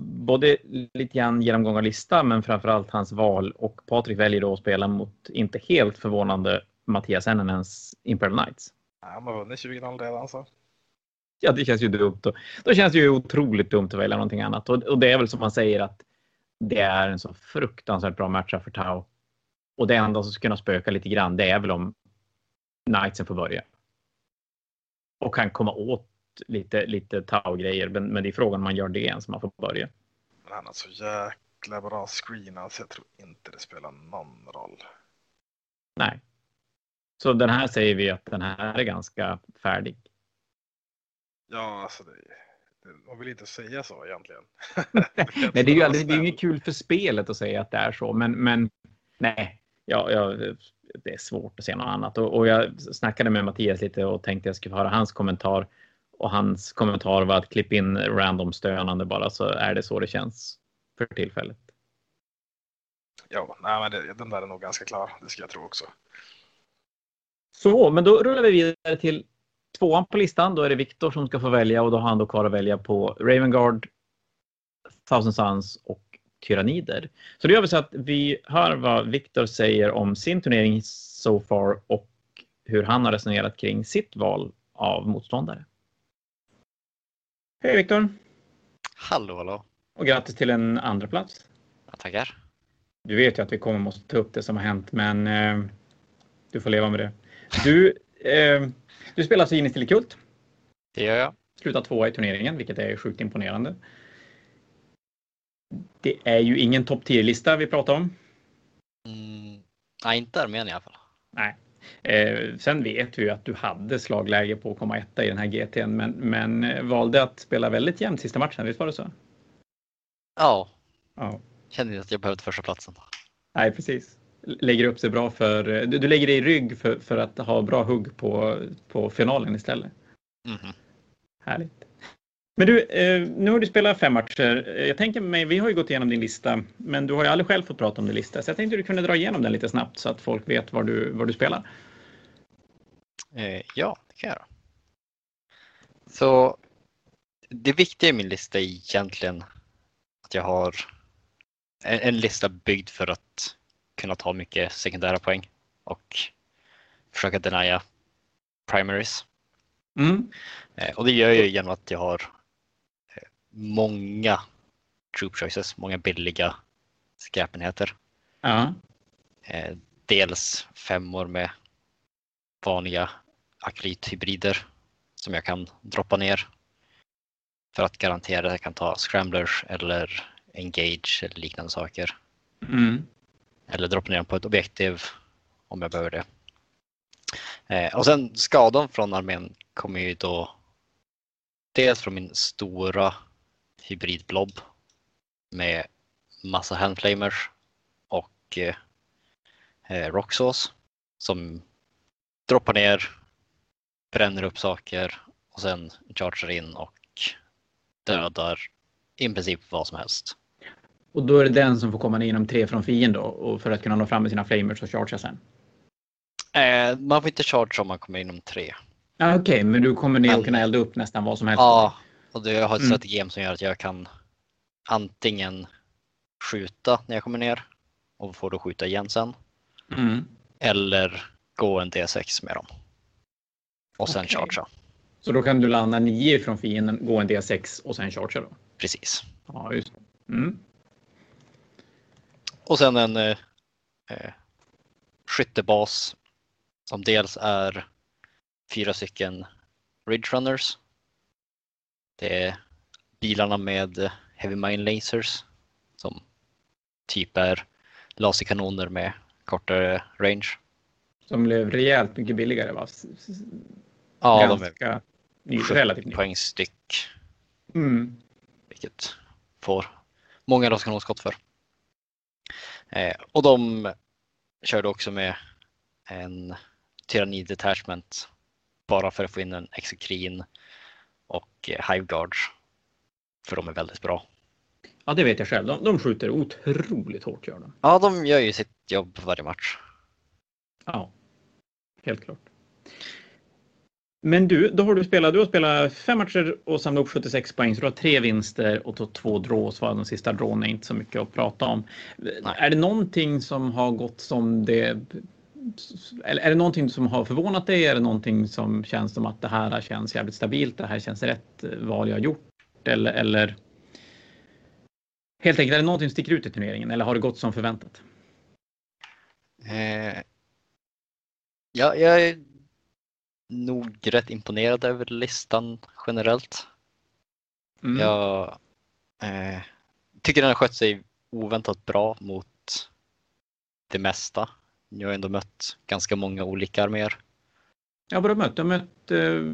både lite grann genomgång av lista, men framförallt hans val. Och Patrik väljer då att spela mot, inte helt förvånande, Mattias Henninens Imperial Knights. Ja, han har vunnit 20-0 redan så. Ja, det känns ju dumt. Då känns det ju otroligt dumt att välja någonting annat. Och det är väl som man säger att det är en så fruktansvärt bra match för Tau. Och det enda som ska kunna spöka lite grann, det är väl om Knightsen får börja. Och kan komma åt lite Tau-grejer. Men det är frågan om man gör det ens, man får börja. Men han har så jäkla bra screena, så jag tror inte det spelar någon roll. Nej. Så den här säger vi att den här är ganska färdig. Ja, alltså man vill inte säga så egentligen. Nej, det är ju aldrig, det är inget kul för spelet att säga att det är så. Men nej, det är svårt att se något annat. Och jag snackade med Mattias lite och tänkte jag skulle höra hans kommentar. Och hans kommentar var att klipp in random stönande bara, så är det så det känns för tillfället. Ja, nej, men den där är nog ganska klar. Det ska jag tro också. Så, men då rullar vi vidare till tvåan på listan. Då är det Viktor som ska få välja, och då har han då kvar att välja på Ravenguard, Thousand Suns och Tyrannider. Så det gör vi så att vi hör vad Viktor säger om sin turnering so far och hur han har resonerat kring sitt val av motståndare. Hej Viktor! Hallå, hallå! Och grattis till en andra plats. Ja, tackar. Du vet ju att vi kommer måste ta upp det som har hänt, men du får leva med det. Du spelar så in i Stillekult. Det gör jag. Slutar tvåa i turneringen, vilket är sjukt imponerande. Det är ju ingen topp 10-lista vi pratar om. Nej, inte Armenien i alla fall. Nej. Sen vet vi ju att du hade slagläge på att komma etta i den här GT:n, men valde att spela väldigt jämnt sista matchen, visst var det så? Ja. Kände inte att jag behövde första platsen. Nej, precis. Lägger upp sig bra för... Du lägger dig i rygg för att ha bra hugg på finalen istället. Mm. Härligt. Men du, nu har du spelat 5 matcher. Jag tänker mig, vi har ju gått igenom din lista, men du har ju aldrig själv fått prata om din lista. Så jag tänkte att du kunde dra igenom den lite snabbt så att folk vet var du spelar. Ja, det kan jag göra. Så det viktiga i min lista är egentligen att jag har en lista byggd för att kunna ta mycket sekundära poäng och försöka denia primaries. Mm. Och det gör jag genom att jag har många troop choices, många billiga skräpenheter. Dels 5:or med vanliga akrythybrider som jag kan droppa ner för att garantera att jag kan ta scramblers eller engage eller liknande saker. Mm. Eller droppa ner på ett objektiv om jag behöver det. Och sen skadan från armén kommer ju då dels från min stora hybridblob med massa handflamers och rocksauce som droppar ner, bränner upp saker och sen chargear in och dödar i princip vad som helst. Och då är det den som får komma ner inom 3 från fienden då, och för att kunna nå fram med sina flamers och chargea sen? Man får inte charge om man kommer inom 3. Okej, men du kommer ner och kunna elda upp nästan vad som helst. Ja, och det har ett strategem som gör att jag kan antingen skjuta när jag kommer ner och får då skjuta igen sen. Mm. Eller gå en D6 med dem. Och sen chargea. Så då kan du landa 9 från fienden, gå en D6 och sen chargea då? Precis. Ja, just det. Mm. Och sen en skyttebas som dels är 4 stycken Ridge Runners. Det är bilarna med Heavy Mine Lasers som typ är laserkanoner med kortare range. Som blev rejält mycket billigare, va? Ja, ganska de är relativt nya. Poängstyck. Mm. Vilket får många laskanonskott för. Och de körde också med en Tyrannid Detachment bara för att få in en Exocrine och Hive Guards, för de är väldigt bra. Ja, det vet jag själv. De skjuter otroligt hårt, gör de. Ja, de gör ju sitt jobb varje match. Ja, helt klart. Men du har spelat 5 matcher och samlat upp 76 poäng, så du har 3 vinster och 2 drås, var den sista drån är inte så mycket att prata om. Nej. Är det någonting som har gått som det, eller är det någonting som har förvånat dig? Är det någonting som känns som att det här känns jävligt stabilt, det här känns rätt val jag har gjort, eller helt enkelt är det någonting som sticker ut i turneringen, eller har det gått som förväntat? Jag nog rätt imponerad över listan generellt. Jag tycker den har skött sig oväntat bra mot det mesta. Ni har ändå mött ganska många olika arméer. Ja, du har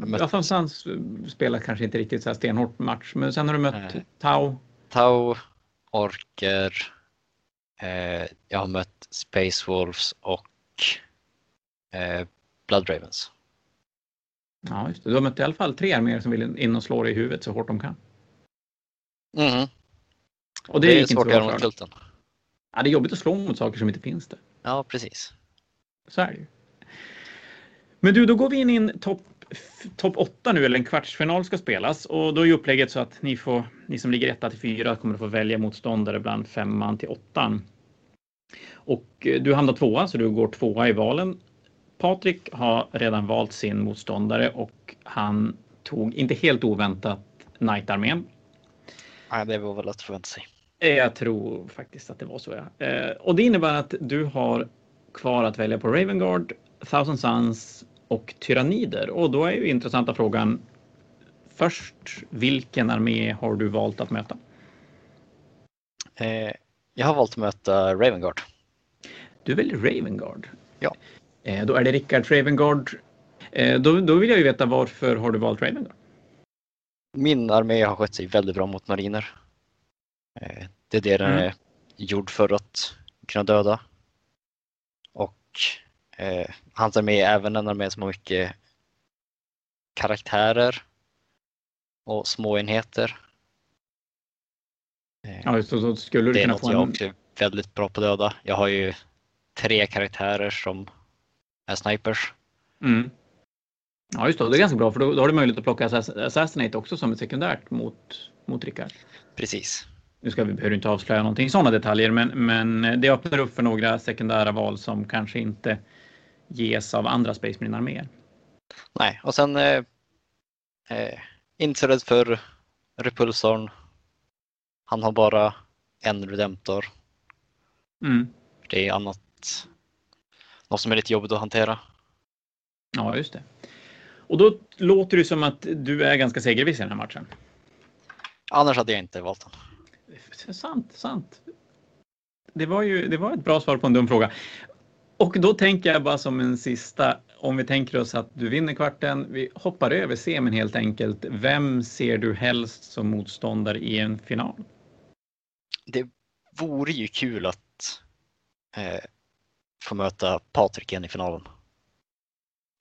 mött. Alltså, sen spelar kanske inte riktigt så här stenhårt match. Men sen har du mött Tau. Tau, orker. Jag har mött Space Wolves och Blood Ravens. Ja, just det. Du har mött i alla fall tre arméer som vill in och slå dig i huvudet så hårt de kan. Mm. Och det är svårare mot kulten. Ja, det är jobbigt att slå mot saker som inte finns där. Ja, precis. Så är det ju. Men du, då går vi in i en topp 8 nu, eller en kvartsfinal ska spelas. Och då är ju upplägget så att ni som ligger 1-4 kommer att få välja motståndare bland 5:an till 8:an. Och du hamnar 2:a, så du går 2:a i valen. Patrik har redan valt sin motståndare och han tog inte helt oväntat Knight-armén. Nej, det var väl att förvänta sig. Jag tror faktiskt att det var så, ja. Och det innebär att du har kvar att välja på Ravenguard, Thousand Suns och Tyrannider. Och då är ju intressanta frågan först, vilken armé har du valt att möta? Jag har valt att möta Ravenguard. Du väljer Ravenguard? Ja. Då är det Rickard Ravenguard. Då vill jag ju veta, varför har du valt Ravenguard? Min armé har skött sig väldigt bra mot mariner. Det är det den är gjord för att kunna döda. Och hans armé är även en armé som har mycket karaktärer och små enheter. Ja, just då skulle du kunna få en... Det är något jag är väldigt bra på att döda. Jag har ju 3 karaktärer som är snipers. Mm. Ja, just då. Det är ganska bra, för då har du möjlighet att plocka Assassinate också som ett sekundärt mot Rickard. Precis. Nu behöver inte avslöja någonting sådana detaljer, men det öppnar upp för några sekundära val som kanske inte ges av andra Space Marine-arméer. Nej, och sen inte rädd för repulsorn. Han har bara en redemptor. Mm. Det är annat, något som är lite jobbigt att hantera. Ja, just det. Och då låter det som att du är ganska segervis i den här matchen. Annars hade jag inte valt honom. Sant. Det var ett bra svar på en dum fråga. Och då tänker jag bara som en sista, om vi tänker oss att du vinner kvarten, vi hoppar över semin helt enkelt. Vem ser du helst som motståndare i en final? Det vore ju kul att få möta Patrik igen i finalen.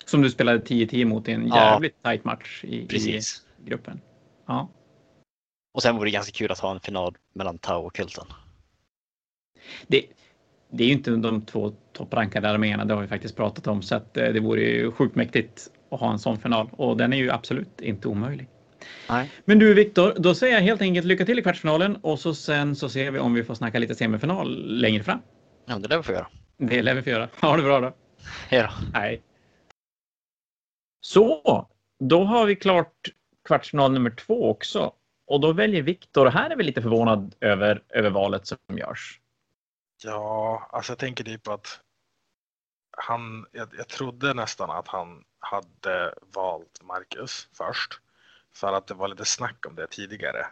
Som du spelade 10-10 mot i en jävligt tight match i gruppen. Ja. Och sen vore det ganska kul att ha en final mellan Tau och Kulten. Det är ju inte de 2 topprankade arméerna, det har vi faktiskt pratat om. Så att det vore ju sjukt mäktigt att ha en sån final. Och den är ju absolut inte omöjlig. Nej. Men du Viktor, då säger jag helt enkelt lycka till i kvartsfinalen. Och så sen så ser vi om vi får snacka lite semifinal längre fram. Ja, det lär vi få göra. Det lär vi få göra. Ha det bra då. Hej då. Hej. Så, då har vi klart kvartsfinal nummer 2 också. Och då väljer Viktor, och här är vi lite förvånad över valet som görs. Ja, alltså jag tänker typ att jag trodde nästan att han hade valt Marcus först. För att det var lite snack om det tidigare.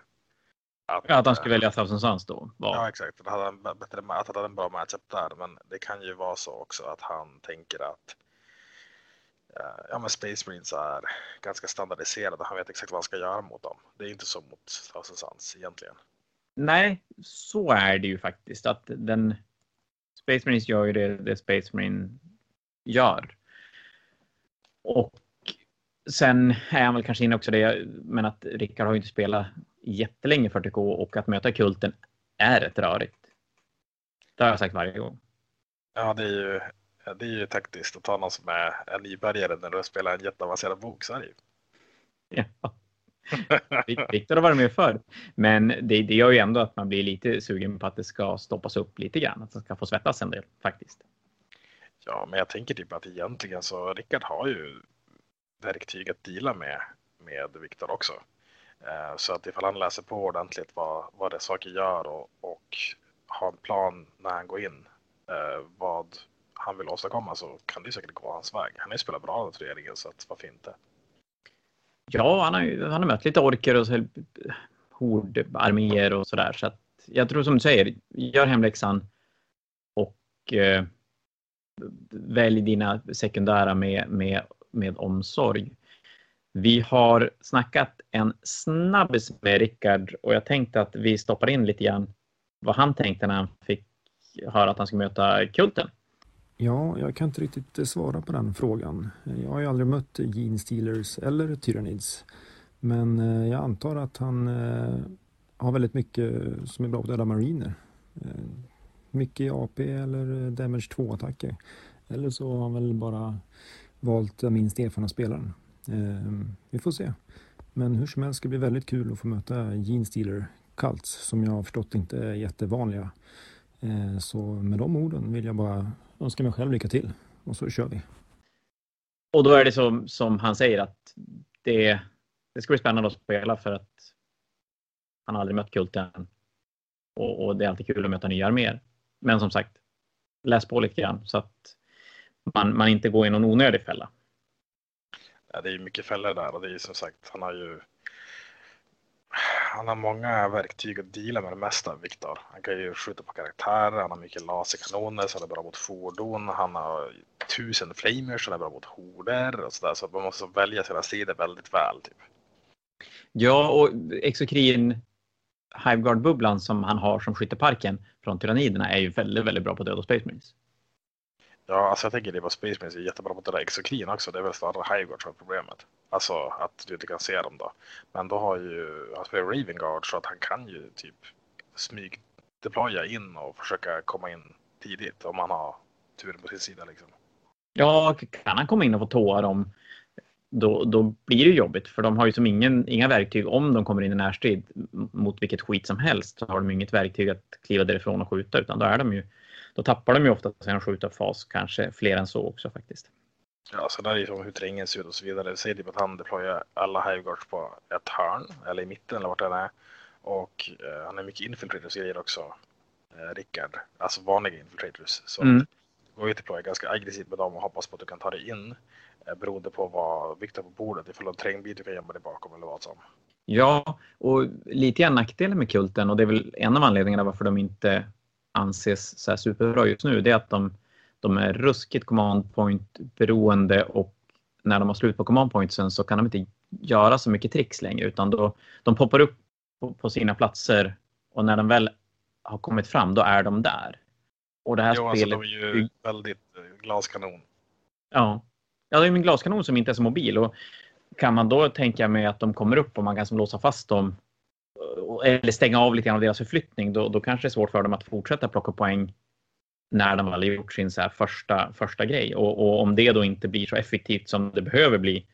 Att han skulle välja Thousand Suns då? Var. Ja, exakt. Att han hade en bra matchup där. Men det kan ju vara så också att han tänker att men Space Marines är ganska standardiserade. Han vet exakt vad han ska göra mot dem. Det är inte så mot Thousand Suns egentligen. Nej, så är det ju faktiskt. Att den Space Marines gör ju det Space Marine gör. Och sen är han väl kanske inne också det. Men att Rickard har ju inte spelat jättelänge 40k. Och att möta kulten är rätt rörigt. Det har jag sagt varje gång. Ja, det är ju taktiskt att ta någon som är en nybörjare när du spelar en jätteavancerad bok, så är det ju. Ja. Viktor har varit med förr. Men det gör ju ändå att man blir lite sugen på att det ska stoppas upp lite grann. Att det ska få svettas en del, faktiskt. Ja, men jag tänker typ att egentligen så Rickard har ju verktyg att deala med Viktor också. Så att ifall han läser på ordentligt vad det saker gör och har en plan när han går in, vad han vill åstadkomma, så kan det säkert gå hans väg. Han är ju spelat bra av regeringen, så att varför inte? Ja, han har mött lite orker och hordarméer och sådär. Så att exakt. Jag tror som du säger, gör hemläxan och välj dina sekundära med omsorg. Vi har snackat en snabbis med Rickard och jag tänkte att vi stoppar in lite grann vad han tänkte när han fick höra att han skulle möta Kulten. Ja, jag kan inte riktigt svara på den frågan. Jag har ju aldrig mött Gene Stealers eller Tyranids. Men jag antar att han har väldigt mycket som är bra på döda mariner. Mycket AP eller damage 2-attacker. Eller så har han väl bara valt minst erfarna spelaren. Vi får se. Men hur som helst ska det bli väldigt kul att få möta Gene Stealer Cults, som jag har förstått inte är jättevanliga. Så med de orden vill jag bara önska mig själv lycka till. Och så kör vi. Och då är det som han säger att det ska bli spännande att spela för att han aldrig mött Kulten. Och det är alltid kul att möta nya arméer. Men som sagt, läs på lite grann så att man inte går i någon onödig fälla. Ja, det är ju mycket fällor där och det är som sagt, han har många verktyg att deala med det mesta, Viktor. Han kan ju skjuta på karaktärer, han har mycket laserkanoner så han är bra mot fordon, han har 1000 flamers så han är bra mot horder och sådär. Så man måste välja sina sidor väldigt väl typ. Ja, och Exokrin Hiveguard-bubblan som han har som skytteparken från tyranniderna är ju väldigt, väldigt bra på döda Space Marines. Ja, alltså jag tänker det var Space Marines är jättebra på det där Exokrin också. Det är väl snarare Hiveguard som är problemet. Alltså att du inte kan se dem då. Men då har ju han spelar Raven Guard så att han kan ju typ smygdeploya in och försöka komma in tidigt om han har tur på sin sida liksom. Ja, kan han komma in och få tåa dem då blir det jobbigt. För de har ju som inga verktyg om de kommer in i närstrid mot vilket skit som helst. Så har de inget verktyg att kliva därifrån och skjuta utan då tappar de ju ofta sin skjutarfas, kanske fler än så också faktiskt. Ja, så där är ju hur trängen ser ut och så vidare. Säg typ att han deployar alla hiveguards på ett hörn, eller i mitten eller vart den är. Och han är mycket infiltrators grejer också, Rickard. Alltså vanliga infiltrators. Så det går ju att deploya ganska aggressivt med dem och hoppas på att du kan ta dig in. Beroende på vad Viktor på bordet, ifall en trängbit du kan gömma dig bakom eller vad som. Ja, och lite grann nackdelen med Kulten. Och det är väl en av anledningarna varför de inte anses så här superbra just nu. Det är att de är ruskigt command point beroende och när de har slut på command pointsen så kan de inte göra så mycket tricks längre utan då de poppar upp på sina platser och när de väl har kommit fram då är de där. Och det här spelet alltså, de är ju väldigt glaskanon. Ja. Ja, det är en glaskanon som inte är så mobil och kan man då tänka mig att de kommer upp och man kan som låsa fast dem eller stänga av lite grann av deras förflyttning då kanske det är svårt för dem att fortsätta plocka poäng när de har gjort sin så här första grej. Och om det då inte blir så effektivt som det behöver bli,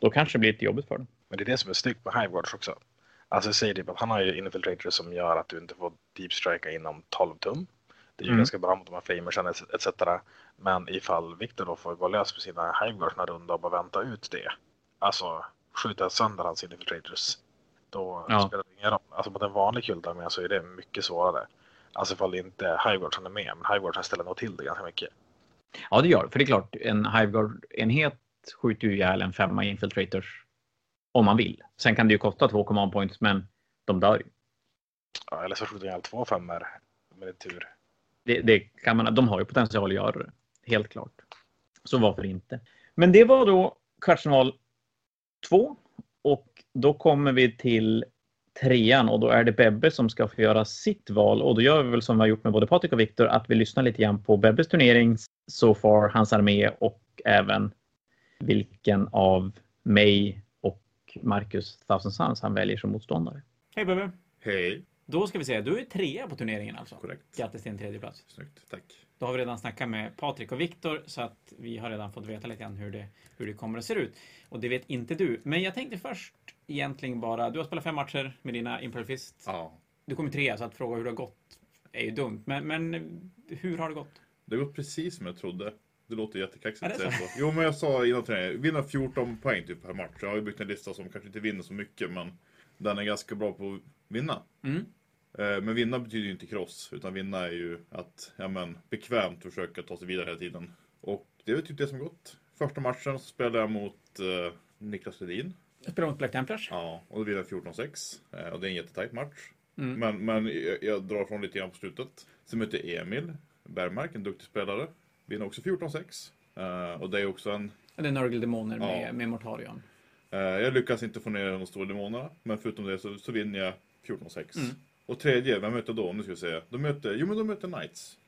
då kanske det blir lite jobbigt för dem. Men det är det som är snyggt med Hiveguards också. Alltså jag säger typ att han har ju infiltrator som gör att du inte får deepstrika inom 12 tum. Det är ju ganska bra mot de här flamersen etc. Men ifall Viktor då får gå lös på sina Hiveguards när runda och bara vänta ut det. Alltså skjuta sönder hans infiltrators. Då spelar det ingen roll. Alltså mot en vanlig kulta med så är det mycket svårare. Alltså ifall det inte är Hiveguard som är med. Men Hiveguard kan ställa nog till det ganska mycket. Ja det gör. För det är klart. En Hiveguard-enhet skjuter ju ihjäl en 5 infiltrators. Om man vill. Sen kan det ju kosta 2 command points. Men de dör ju. Ja eller så skjuter ihjäl 2 5-er. Med det tur. Det kan man. De har ju potential att göra det. Helt klart. Så varför inte. Men det var då kvartsfinal 2. Och då kommer vi till trean och då är det Bebbe som ska få göra sitt val. Och då gör vi väl som vi har gjort med både Patrik och Viktor att vi lyssnar lite grann på Bebbes turnering so far, hans armé och även vilken av mig och Marcus Thousand Sons han väljer som motståndare. Hej Bebbe! Hej! Då ska vi säga, du är trea på turneringen alltså. Korrekt. Grattis till en tredje plats. Snyggt, tack. Då har vi redan snackat med Patrik och Viktor så att vi har redan fått veta lite grann hur det kommer att se ut. Och det vet inte du. Men jag tänkte först egentligen bara, du har spelat 5 matcher med dina Imperial Fist. Ja. Du kommer trea så att fråga hur det har gått är ju dumt. Men hur har det gått? Det har gått precis som jag trodde. Det låter jättekaxigt att säga så. Jo men jag sa innan turneringen, vinna 14 poäng typ per match. Jag har ju byggt en lista som kanske inte vinner så mycket men den är ganska bra på att vinna. Mm. Men vinna betyder ju inte kross, utan vinna är ju att bekvämt försöka ta sig vidare hela tiden. Och det var typ det som gått. Första matchen så spelade jag mot Niklas Ledin. Jag spelade mot Black Templars. Ja, och då vinner jag 14-6. Och det är en jättetajt match. Mm. Men jag drar från lite grann på slutet. Sen mötte Emil Bergmark, en duktig spelare. Vinner också 14-6. Och det är också en... Det är Nörgel-demoner med Mortarion. Jag lyckas inte få ner de stora demonerna. Men förutom det så vinner jag 14-6. Mm. Och tredje, vem mötte då? Nu ska jag säga. De mötte Knights.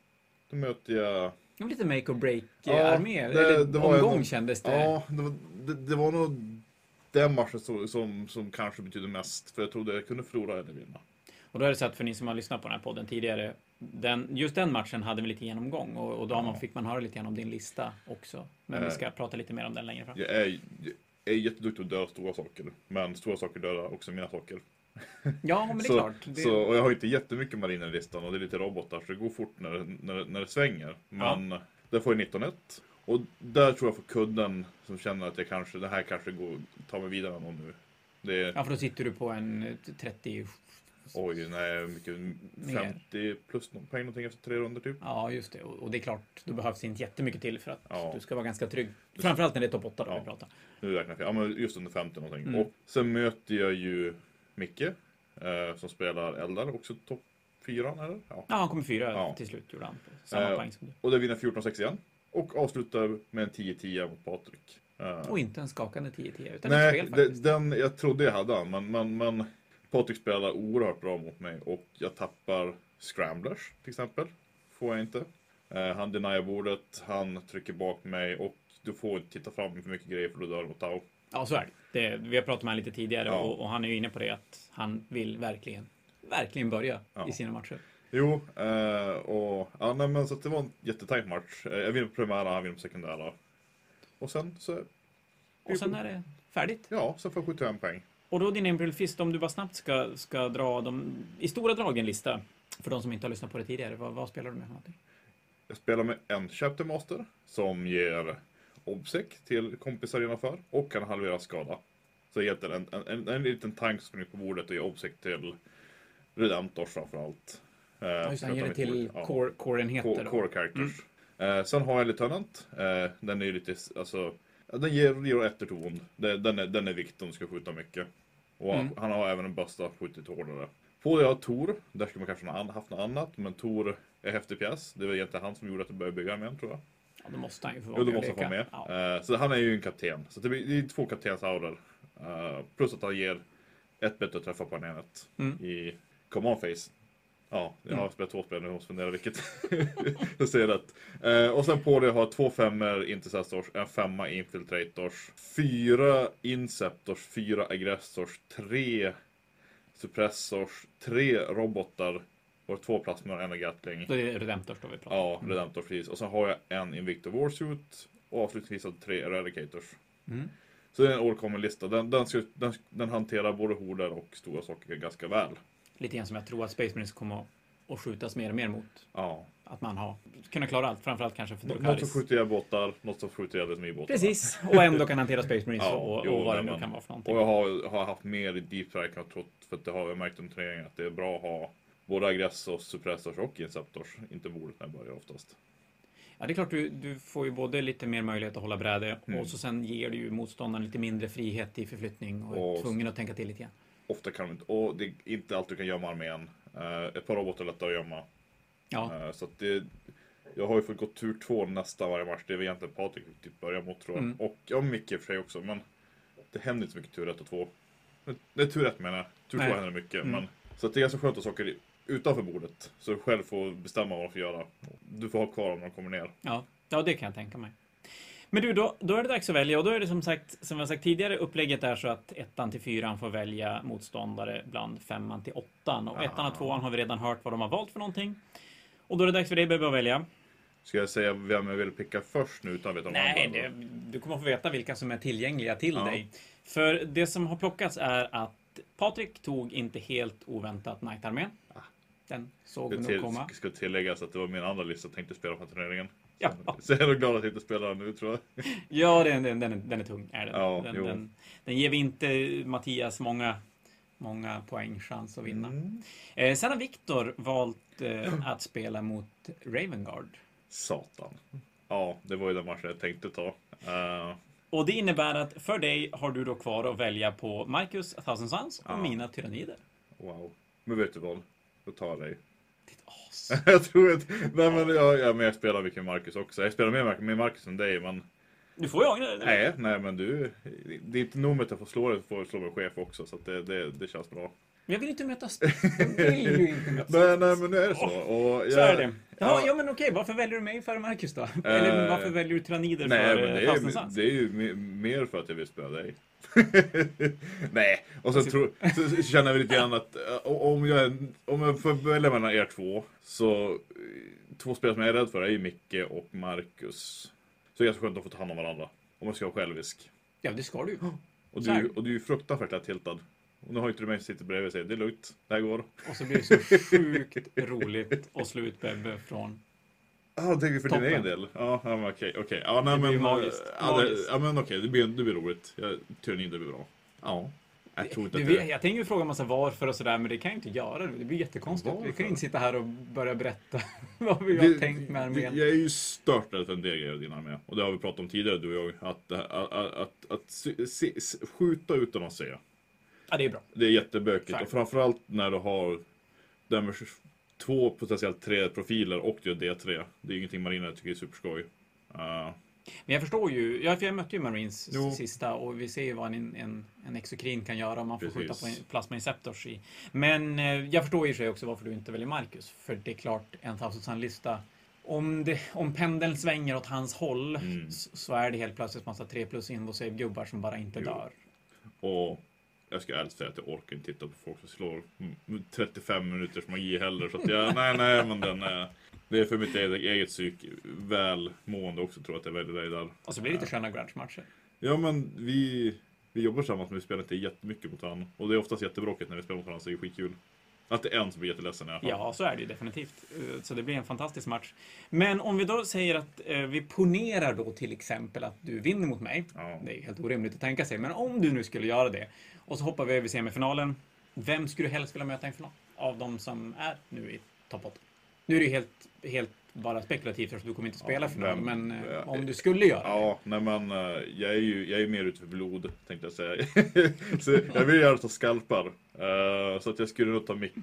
De mötte jag... Det var lite make or break-armé. Ja, det var omgång en, kändes det. Ja, det var nog den matchen som kanske betyder mest. För jag trodde jag kunde förlora eller vinna. Och då är det så att för ni som har lyssnat på den här podden tidigare, just den matchen hade vi lite genomgång. Och då fick man höra lite grann om din lista också. Men vi ska prata lite mer om den längre fram. Jag är jätteduktig att döda stora saker. Men stora saker dödar också mina saker. Ja, men det är klart. Och jag har inte jättemycket mariner i listan. Och det är lite robotar, så det går fort när det svänger. Men där får jag 19-1. Och där tror jag för kudden som känner att jag kanske, det här kanske går, tar mig vidare någon nu. Det är... Ja, för då sitter du på en 30... Oj, nej, mycket 50 plus någon poäng någonting efter 3 runder typ. Ja, just det. Och det är klart, då behövs inte jättemycket till för att du ska vara ganska trygg. Framförallt när det är topp 8 då vi pratar. Nu räknar jag. Ja, men just under 50 någonting. Mm. Och sen möter jag ju Micke som spelar Eldar, också topp 4 eller? Ja. Ja, han kommer 4 till slut gjorde han. Samma poäng som du. Och det vinner 14-6 igen. Och avslutar med en 10-10 mot Patrik. Och inte en skakande 10-10 utan nej, ett spel faktiskt. Den jag trodde jag hade, men Patrik spelar oerhört bra mot mig och jag tappar scramblers till exempel. Får jag inte. Han denier bordet, han trycker bak mig och du får titta fram för mycket grejer för du dör mot Tau. Ja, så är det. Vi har pratat med honom lite tidigare och han är ju inne på det att han vill verkligen börja i sina matcher. Jo, men så det var en jättetajt match. Jag vinner på primära, han vinner på sekundära. Och sen är det färdigt. Ja, så får jag 75 poäng. Och då din Imperial Fist, om du bara snabbt ska dra dem i stora drag en lista för de som inte har lyssnat på det tidigare. Vad spelar du med för någonting? Jag spelar med en Chapter Master som ger obsec till kompisar genomför och kan halvera skada. Så det är en liten tank som springer på bordet och ger obsec till Redemptors framförallt. Just det, han ger det till core-enheter. Core characters. Mm. Sen har jag Lieutenant. Den är lite, alltså, den ger ett ton. Den är viktig om du ska skjuta mycket. Och han har även en basta skjutit hårdare. På det har Tor, där skulle man kanske ha haft något annat. Men Tor är häftig pjäs. Det var egentligen han som gjorde att jag började bygga med, tror jag. Ja, då måste han ju få vara med. Få med. Ja. Så han är ju en kapten. Så det är 2 kaptensaurer. Plus att han ger ett bättre träffa på enhet i command phase. Ja, jag har spelat 2 spel nu, jag måste fundera vilket. Jag ser det. Och sen på det har 2 femmer intercessors, en 5 infiltrators, 4 inceptors, 4 aggressors, 3 suppressors, 3 robotar och 2 plasmor och 1 gatling. Det är redemptors då vi pratar. Ja, redemptors precis. Och sen har jag en Invictor Warsuit och avslutningsvis 3 eradicators. Mm. Så det är en årkommen lista. Den hanterar både horder och stora saker ganska väl. Lite grann som jag tror att Space Marines kommer att skjutas mer och mer mot. Ja. Att man har kunnat klara allt, framförallt kanske för Drukaris. Något som skjuter jag båtar, något som skjuter jag liksom i båtar. Precis, och ändå kan hantera Space Marines och vad det nu kan vara för någonting. Och jag har haft mer i deep strike och trott, för att jag har märkt om träningen att det är bra att ha både aggressors, suppressors och inceptors. Inte bordet när jag börjar oftast. Ja, det är klart du får ju både lite mer möjlighet att hålla bräde och så sen ger du ju motståndaren lite mindre frihet i förflyttning och är tvungen att tänka till lite grann. Ofta kan de inte, och det är inte allt du kan gömma armén. Ett par robotar är lättare att gömma. Ja. Så att jag har ju fått gå tur 2 nästa varje match. Det är egentligen Patrik typ börjar mot, tror jag. Och Micke i och för sig också, men det händer inte så mycket tur 1 och 2. Det är tur 1 menar jag. Tur 2 händer mycket. Men, så att det är ganska skönt att saker utanför bordet. Så du själv får bestämma vad du får göra. Du får ha kvar om de kommer ner. Ja, det kan jag tänka mig. Men du, då är det dags att välja, och då är det som jag sagt tidigare, upplägget är så att 1-4 får välja motståndare bland 5-8. Och 1-2 har vi redan hört vad de har valt för någonting. Och då är det dags för dig Bebbe att välja. Ska jag säga vem jag vill picka först nu utan vet om nej, andra? Nej, du kommer få veta vilka som är tillgängliga till dig. För det som har plockats är att Patrik tog inte helt oväntat Knight-armén. Den såg vi nog komma. Ska tilläggas att det var min andra lista jag tänkte spela på turneringen. Ja. Så jag är glad att jag inte spelar den nu, tror jag. Ja, den är tung. Är den. Ja, den ger vi inte Mattias många poängchans att vinna. Sen har Viktor valt att spela mot Ravenguard. Satan. Ja, det var ju den matchen jag tänkte ta. Och det innebär att för dig har du då kvar att välja på Marcus, Thousand Sons och mina tyrannider. Wow. Men vet du vad? Jag tar dig. Ditt as. Jag tror att... Nej, men jag spelar vilken Marcus också. Jag spelar mer med Marcus än dig, men... Du får jag det. Nej, men du... Det är inte nog med att jag får slå dig, för att slå min chef också. Så att det känns bra. Men jag vill inte möta Nej, men nu är det så. Och så är det. Ja, men okej. Varför väljer du mig för Marcus då? Eller varför väljer du Tranider för Fastensans? Det är ju mer för att jag vill spela dig. Nej, och så känner vi lite grann att om jag får välja mellan er två, så två spelare som jag är rädd för är ju Micke och Marcus. Så det är så skönt att få ta hand om varandra, om man ska vara självisk. Ja, det ska du. Och du är ju fruktansvärt lätt tiltad. Och nu har inte du mig som sitter bredvid och säger, det är lugnt, det här går. Och så blir det så sjukt roligt att slå ut Bebbe från... Ja, det är för din egen del. Ja, men okej. Ja, nej, men magiskt. Ja, men okej, det blir roligt. Jag tror inte det blir bra. Ja. Jag tror inte det. Jag tänker ju fråga en massa varför och sådär, men det kan jag inte göra. Det blir jättekonstigt. Varför? Vi kan inte sitta här och börja berätta vad vi har tänkt med armén. Jag är ju stört för en del grejer i din armé. Och det har vi pratat om tidigare, du och jag. Att skjuta utan att se. Ja, det är bra. Det är jättebökigt. Fair. Och framförallt när du har den med 2, potentiellt 3 profiler och du är D3. Det är ju ingenting mariner tycker är superskoj. Men jag förstår ju. Jag mötte ju Marines sista och vi ser ju vad en exokrin kan göra om man får skjuta på plasma inceptors i. Men jag förstår ju sig också varför du inte väljer Marcus. För det är klart en 1000-lista. Om pendeln svänger åt hans håll så är det helt plötsligt massa 3+ invosave-gubbar som bara inte dör. Och... Jag ska ärligt säga att jag orkar inte titta på folk som slår 35 minuters magi heller. Så att nej, men det är för mitt eget psyk välmående också, tror jag att jag väljer dig där. Och så blir det lite sköna grudge-matcher. Ja, men vi jobbar tillsammans, men vi spelar inte jättemycket mot varandra. Och det är oftast jättebråkigt när vi spelar mot varandra, så det är skitkul. Att det är en som blir jätteledsen i alla fall. Ja, så är det ju definitivt. Så det blir en fantastisk match. Men om vi då säger att vi ponerar då till exempel att du vinner mot mig. Ja. Det är helt orimligt att tänka sig. Men om du nu skulle göra det. Och så hoppar vi över semifinalen. Vem skulle du helst vilja möta i en final? Av de som är nu i topp 8. Nu är det ju helt bara spekulativt, för du kommer inte spela final. Men om du skulle göra det. Jag är mer ute för blod, tänkte jag säga. Så jag vill gärna ta skalpar. Så att jag skulle nog ta Micke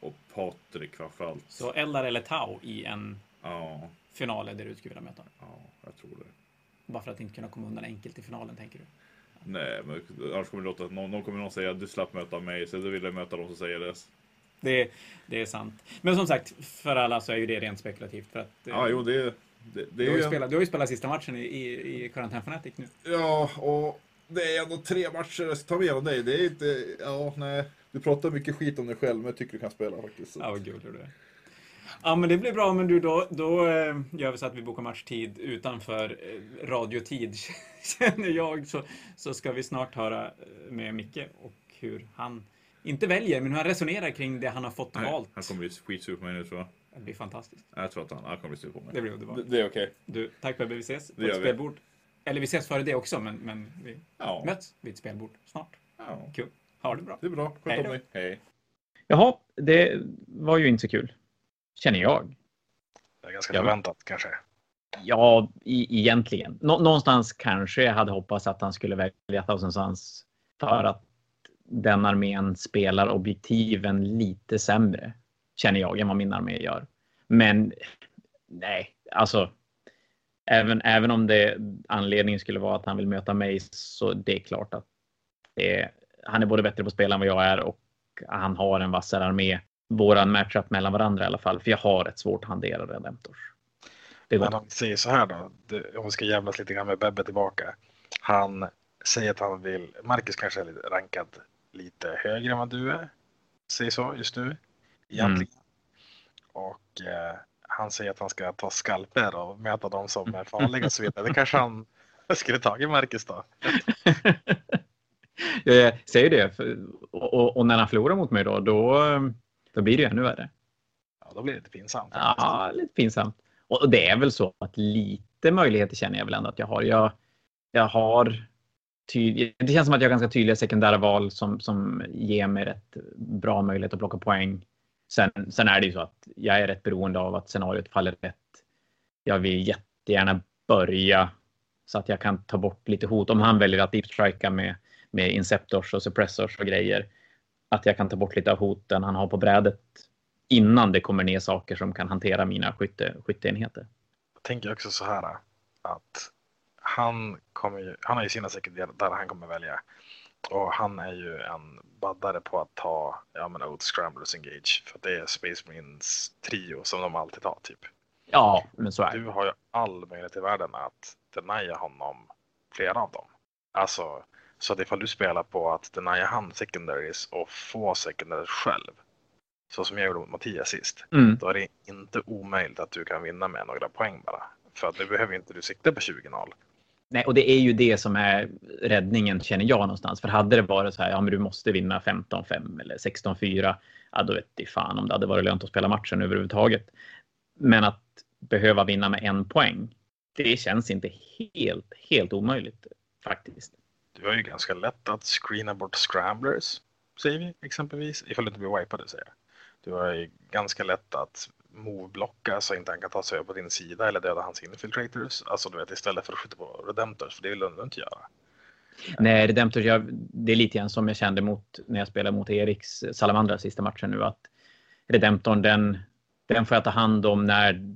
och Patrik framförallt. Så Eldar eller Tau i en final där du skulle vilja möta? Ja, jag tror det. Bara för att inte kunna komma undan enkelt i finalen, tänker du? Nej, men annars kommer det låta att någon kommer att säga att du slapp möta mig, så då vill jag möta dem som säger det. Det är sant. Men som sagt, för alla så är ju det rent spekulativt. För att, du har ju spelat sista matchen i Quarantine Fanatic nu. Ja, och det är ändå 3 matcher jag ska ta med om dig. Det är inte... Ja, nej. Du pratar mycket skit om dig själv, men jag tycker du kan spela faktiskt. Ja, vad gud du är. Ja, men det blir bra. Men du, då gör vi så att vi bokar matchtid utanför radiotid, känner jag. Så ska vi snart höra med Micke och hur han... Inte väljer, men hur han resonerar kring det han har fått valt. Han kommer bli skitsur på mig nu, tror jag. Det blir fantastiskt. Jag tror att han kommer bli sur på mig. Det blir underbart. Det är okej. Du, tack Bebbe, vi ses på ett spelbord. Eller vi ses före det också, men vi möts vid ett spelbord snart. Ja. Kul. Ha det bra. Det är bra. Skönt om dig. Hej. Jaha, det var ju inte så kul. Känner jag. Det är ganska förväntat, kanske. Ja, egentligen. Någonstans kanske jag hade hoppats att han skulle välja Thousand Suns för att den armén spelar objektiven lite sämre, känner jag, än vad min armé gör. Men nej, alltså även om det anledningen skulle vara att han vill möta mig, så det är klart att han är både bättre på spel än vad jag är, och han har en vassare armé. Våran matchup mellan varandra i alla fall, för jag har ett svårt att hantera Redemptors. Men om vi säger så här då, om vi ska jävlas lite grann med Bebbe tillbaka. Han säger att han vill, Marcus kanske är rankad lite högre än vad du är. Säg så just nu. Egentligen. Mm. Och han säger att han ska ta skalper och möta dem som är farliga och så vidare. Det kanske han skulle ta i Marcus då. Jag säger det. Och när han förlorar mot mig då blir det ju ännu värre. Ja, då blir det lite pinsamt. Faktiskt. Ja, lite pinsamt. Och det är väl så att lite möjligheter känner jag väl ändå att jag har. Det känns som att jag har ganska tydliga sekundära val som ger mig rätt bra möjlighet att plocka poäng. Sen är det ju så att jag är rätt beroende av att scenariot faller rätt. Jag vill jättegärna börja så att jag kan ta bort lite hot. Om han väljer att deep strika med inceptors och suppressors och grejer, att jag kan ta bort lite av hoten han har på brädet innan det kommer ner saker som kan hantera mina skytteenheter. Jag tänker också så här att han har ju sina sekreterare där han kommer välja. Och han är ju en baddare på att ta Oath Scramblers Engage. För det är Space Marines trio som de alltid tar typ. Ja, men så är det. Du har ju all möjlighet i världen att denia honom flera av dem. Alltså, så att ifall du spelar på att denia han secondaries och få secondaries själv. Så som jag gjorde mot Mattias sist. Mm. Då är det inte omöjligt att du kan vinna med några poäng bara. För att nu behöver inte du sikta på 20-0. Nej, och det är ju det som är räddningen, känner jag någonstans. För hade det varit så här, ja men du måste vinna 15-5 eller 16-4. Ja, då vet jag fan om det hade varit lönt att spela matchen överhuvudtaget. Men att behöva vinna med en poäng, det känns inte helt omöjligt faktiskt. Det var ju ganska lätt att screena bort scramblers, säger vi exempelvis. Ifall du inte blir wipade, säger jag. Det var ju ganska lätt att moveblocka så inte han kan ta sig upp på din sida eller döda hans infiltrators. Alltså du vet, istället för att skjuta på redemptors, för det vill du inte göra. Nej, redemptors, det är lite grann som jag kände mot när jag spelade mot Eriks Salamandra sista matchen nu, att redemptorn den får jag ta hand om när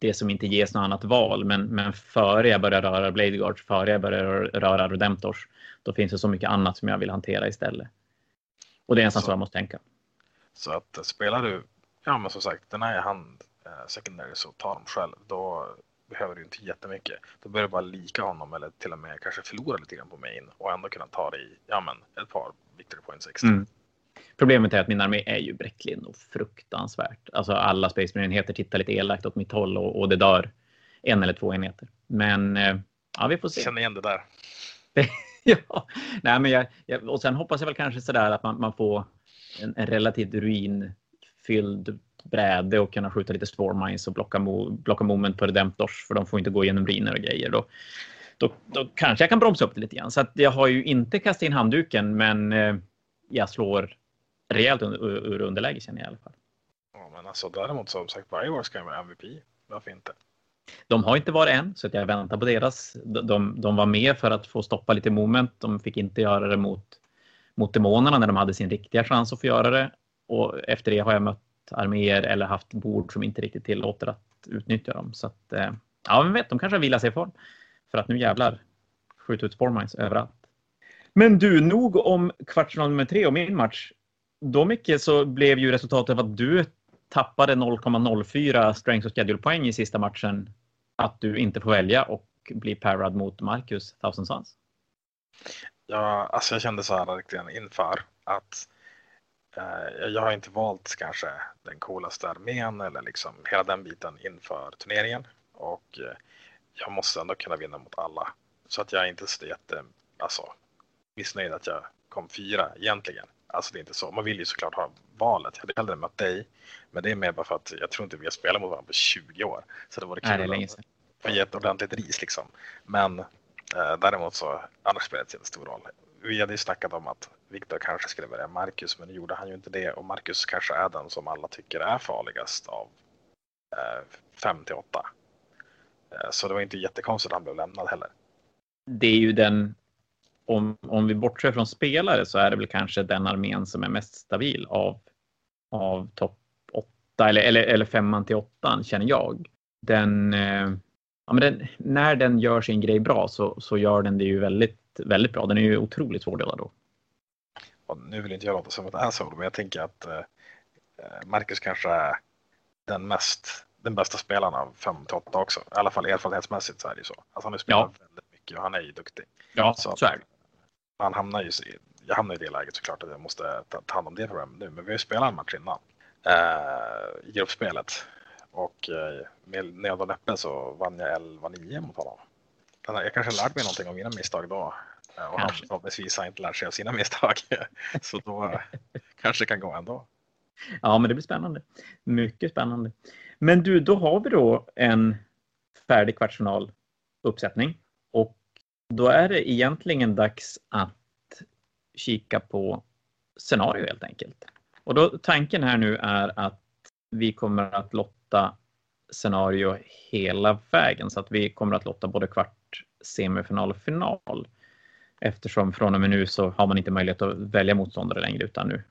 det som inte ges något annat val, men före jag börjar röra Blade Guards, före jag börjar röra redemptors, då finns det så mycket annat som jag vill hantera istället. Och det är en sån som jag måste tänka. Så att spelar du, ja men som sagt, den här hand secondary, så tar de själv. Då behöver du inte jättemycket. Då börjar du bara lika honom eller till och med kanske förlora lite grann på main och ändå kunna ta dig i, ja men, ett par victory points extra. Mm. Problemet är att min armé är ju bräcklig och fruktansvärt. Alltså alla Space Marine-enheter tittar lite elakt åt mitt håll och det dör en eller två enheter. Men ja, vi får se. Jag känner igen det där. Ja, nej men jag och sen hoppas jag väl kanske sådär att man får en relativt ruinfylld bräde och kunna skjuta lite Stormines och blocka moment på redemptors, för de får inte gå igenom ruiner och grejer. Då kanske jag kan bromsa upp det lite grann. Så att jag har ju inte kastat in handduken, men jag slår rejält ur underläge, känner jag i alla fall. Ja, men alltså däremot som sagt, varje år ska jag vara MVP. Varför inte? De har inte varit än, så att jag väntar på deras. De var med för att få stoppa lite moment. De fick inte göra det mot demonerna när de hade sin riktiga chans att få göra det. Och efter det har jag mött arméer eller haft bord som inte riktigt tillåter att utnyttja dem. Så att, ja, men vet, de kanske vilar sig i form. För att nu jävlar skjuta ut Spormines överallt. Men du, nog om kvartsfinal nummer 3 och min match. Då mycket så blev ju resultatet att du tappade 0,04 strength och schedule-poäng i sista matchen. Att du inte får välja och bli parad mot Marcus Thousand Sons. Ja, alltså jag kände så här riktigt inför att jag har inte valt kanske den coolaste armén eller liksom hela den biten inför turneringen, och jag måste ändå kunna vinna mot alla, så att jag är inte så missnöjd att jag kom 4 egentligen. Alltså det är inte så, man vill ju såklart ha valet. Jag hade hellre mött dig, men det är mer bara för att jag tror inte vi har spelat mot varandra på 20 år, så det var kul att få ge ett ordentligt ris liksom. Men däremot så annars spelar det en stor roll. Vi hade ju snackat om att Viktor kanske skulle välja Marcus, men nu gjorde han ju inte det. Och Marcus kanske är den som alla tycker är farligast av 5-8. Så det var inte jättekonstigt att han blev lämnad heller. Det är ju den, om vi bortser från spelare, så är det väl kanske den armén som är mest stabil av topp 8 eller 5-8, känner jag. När den gör sin grej bra så gör den det ju väldigt, väldigt bra. Den är ju otroligt svårdelad då. Och nu vill inte jag låta som att det är så, men jag tänker att Marcus kanske är den bästa spelaren av 5-8 också. I alla fall erfarenhetsmässigt så är det ju så. Alltså han har spelat väldigt mycket och han är ju duktig. Ja, så är det. Jag hamnar i det läget såklart att jag måste ta hand om det problemet nu. Men vi har ju spelat en match innan i gruppspelet. Och med nöd och läppen så vann jag 11-9 mot honom. Jag kanske lärde mig någonting om mina misstag då. Och han förhoppningsvis har inte lärt sig av sina misstag. Så då kanske det kan gå ändå. Ja, men det blir spännande. Mycket spännande. Men du, då har vi då en färdig kvartsfinaluppsättning. Och då är det egentligen dags att kika på scenario helt enkelt. Och då tanken här nu är att vi kommer att lotta scenario hela vägen. Så att vi kommer att lotta både kvart, semifinal och final. Eftersom från och med nu så har man inte möjlighet att välja motståndare längre, utan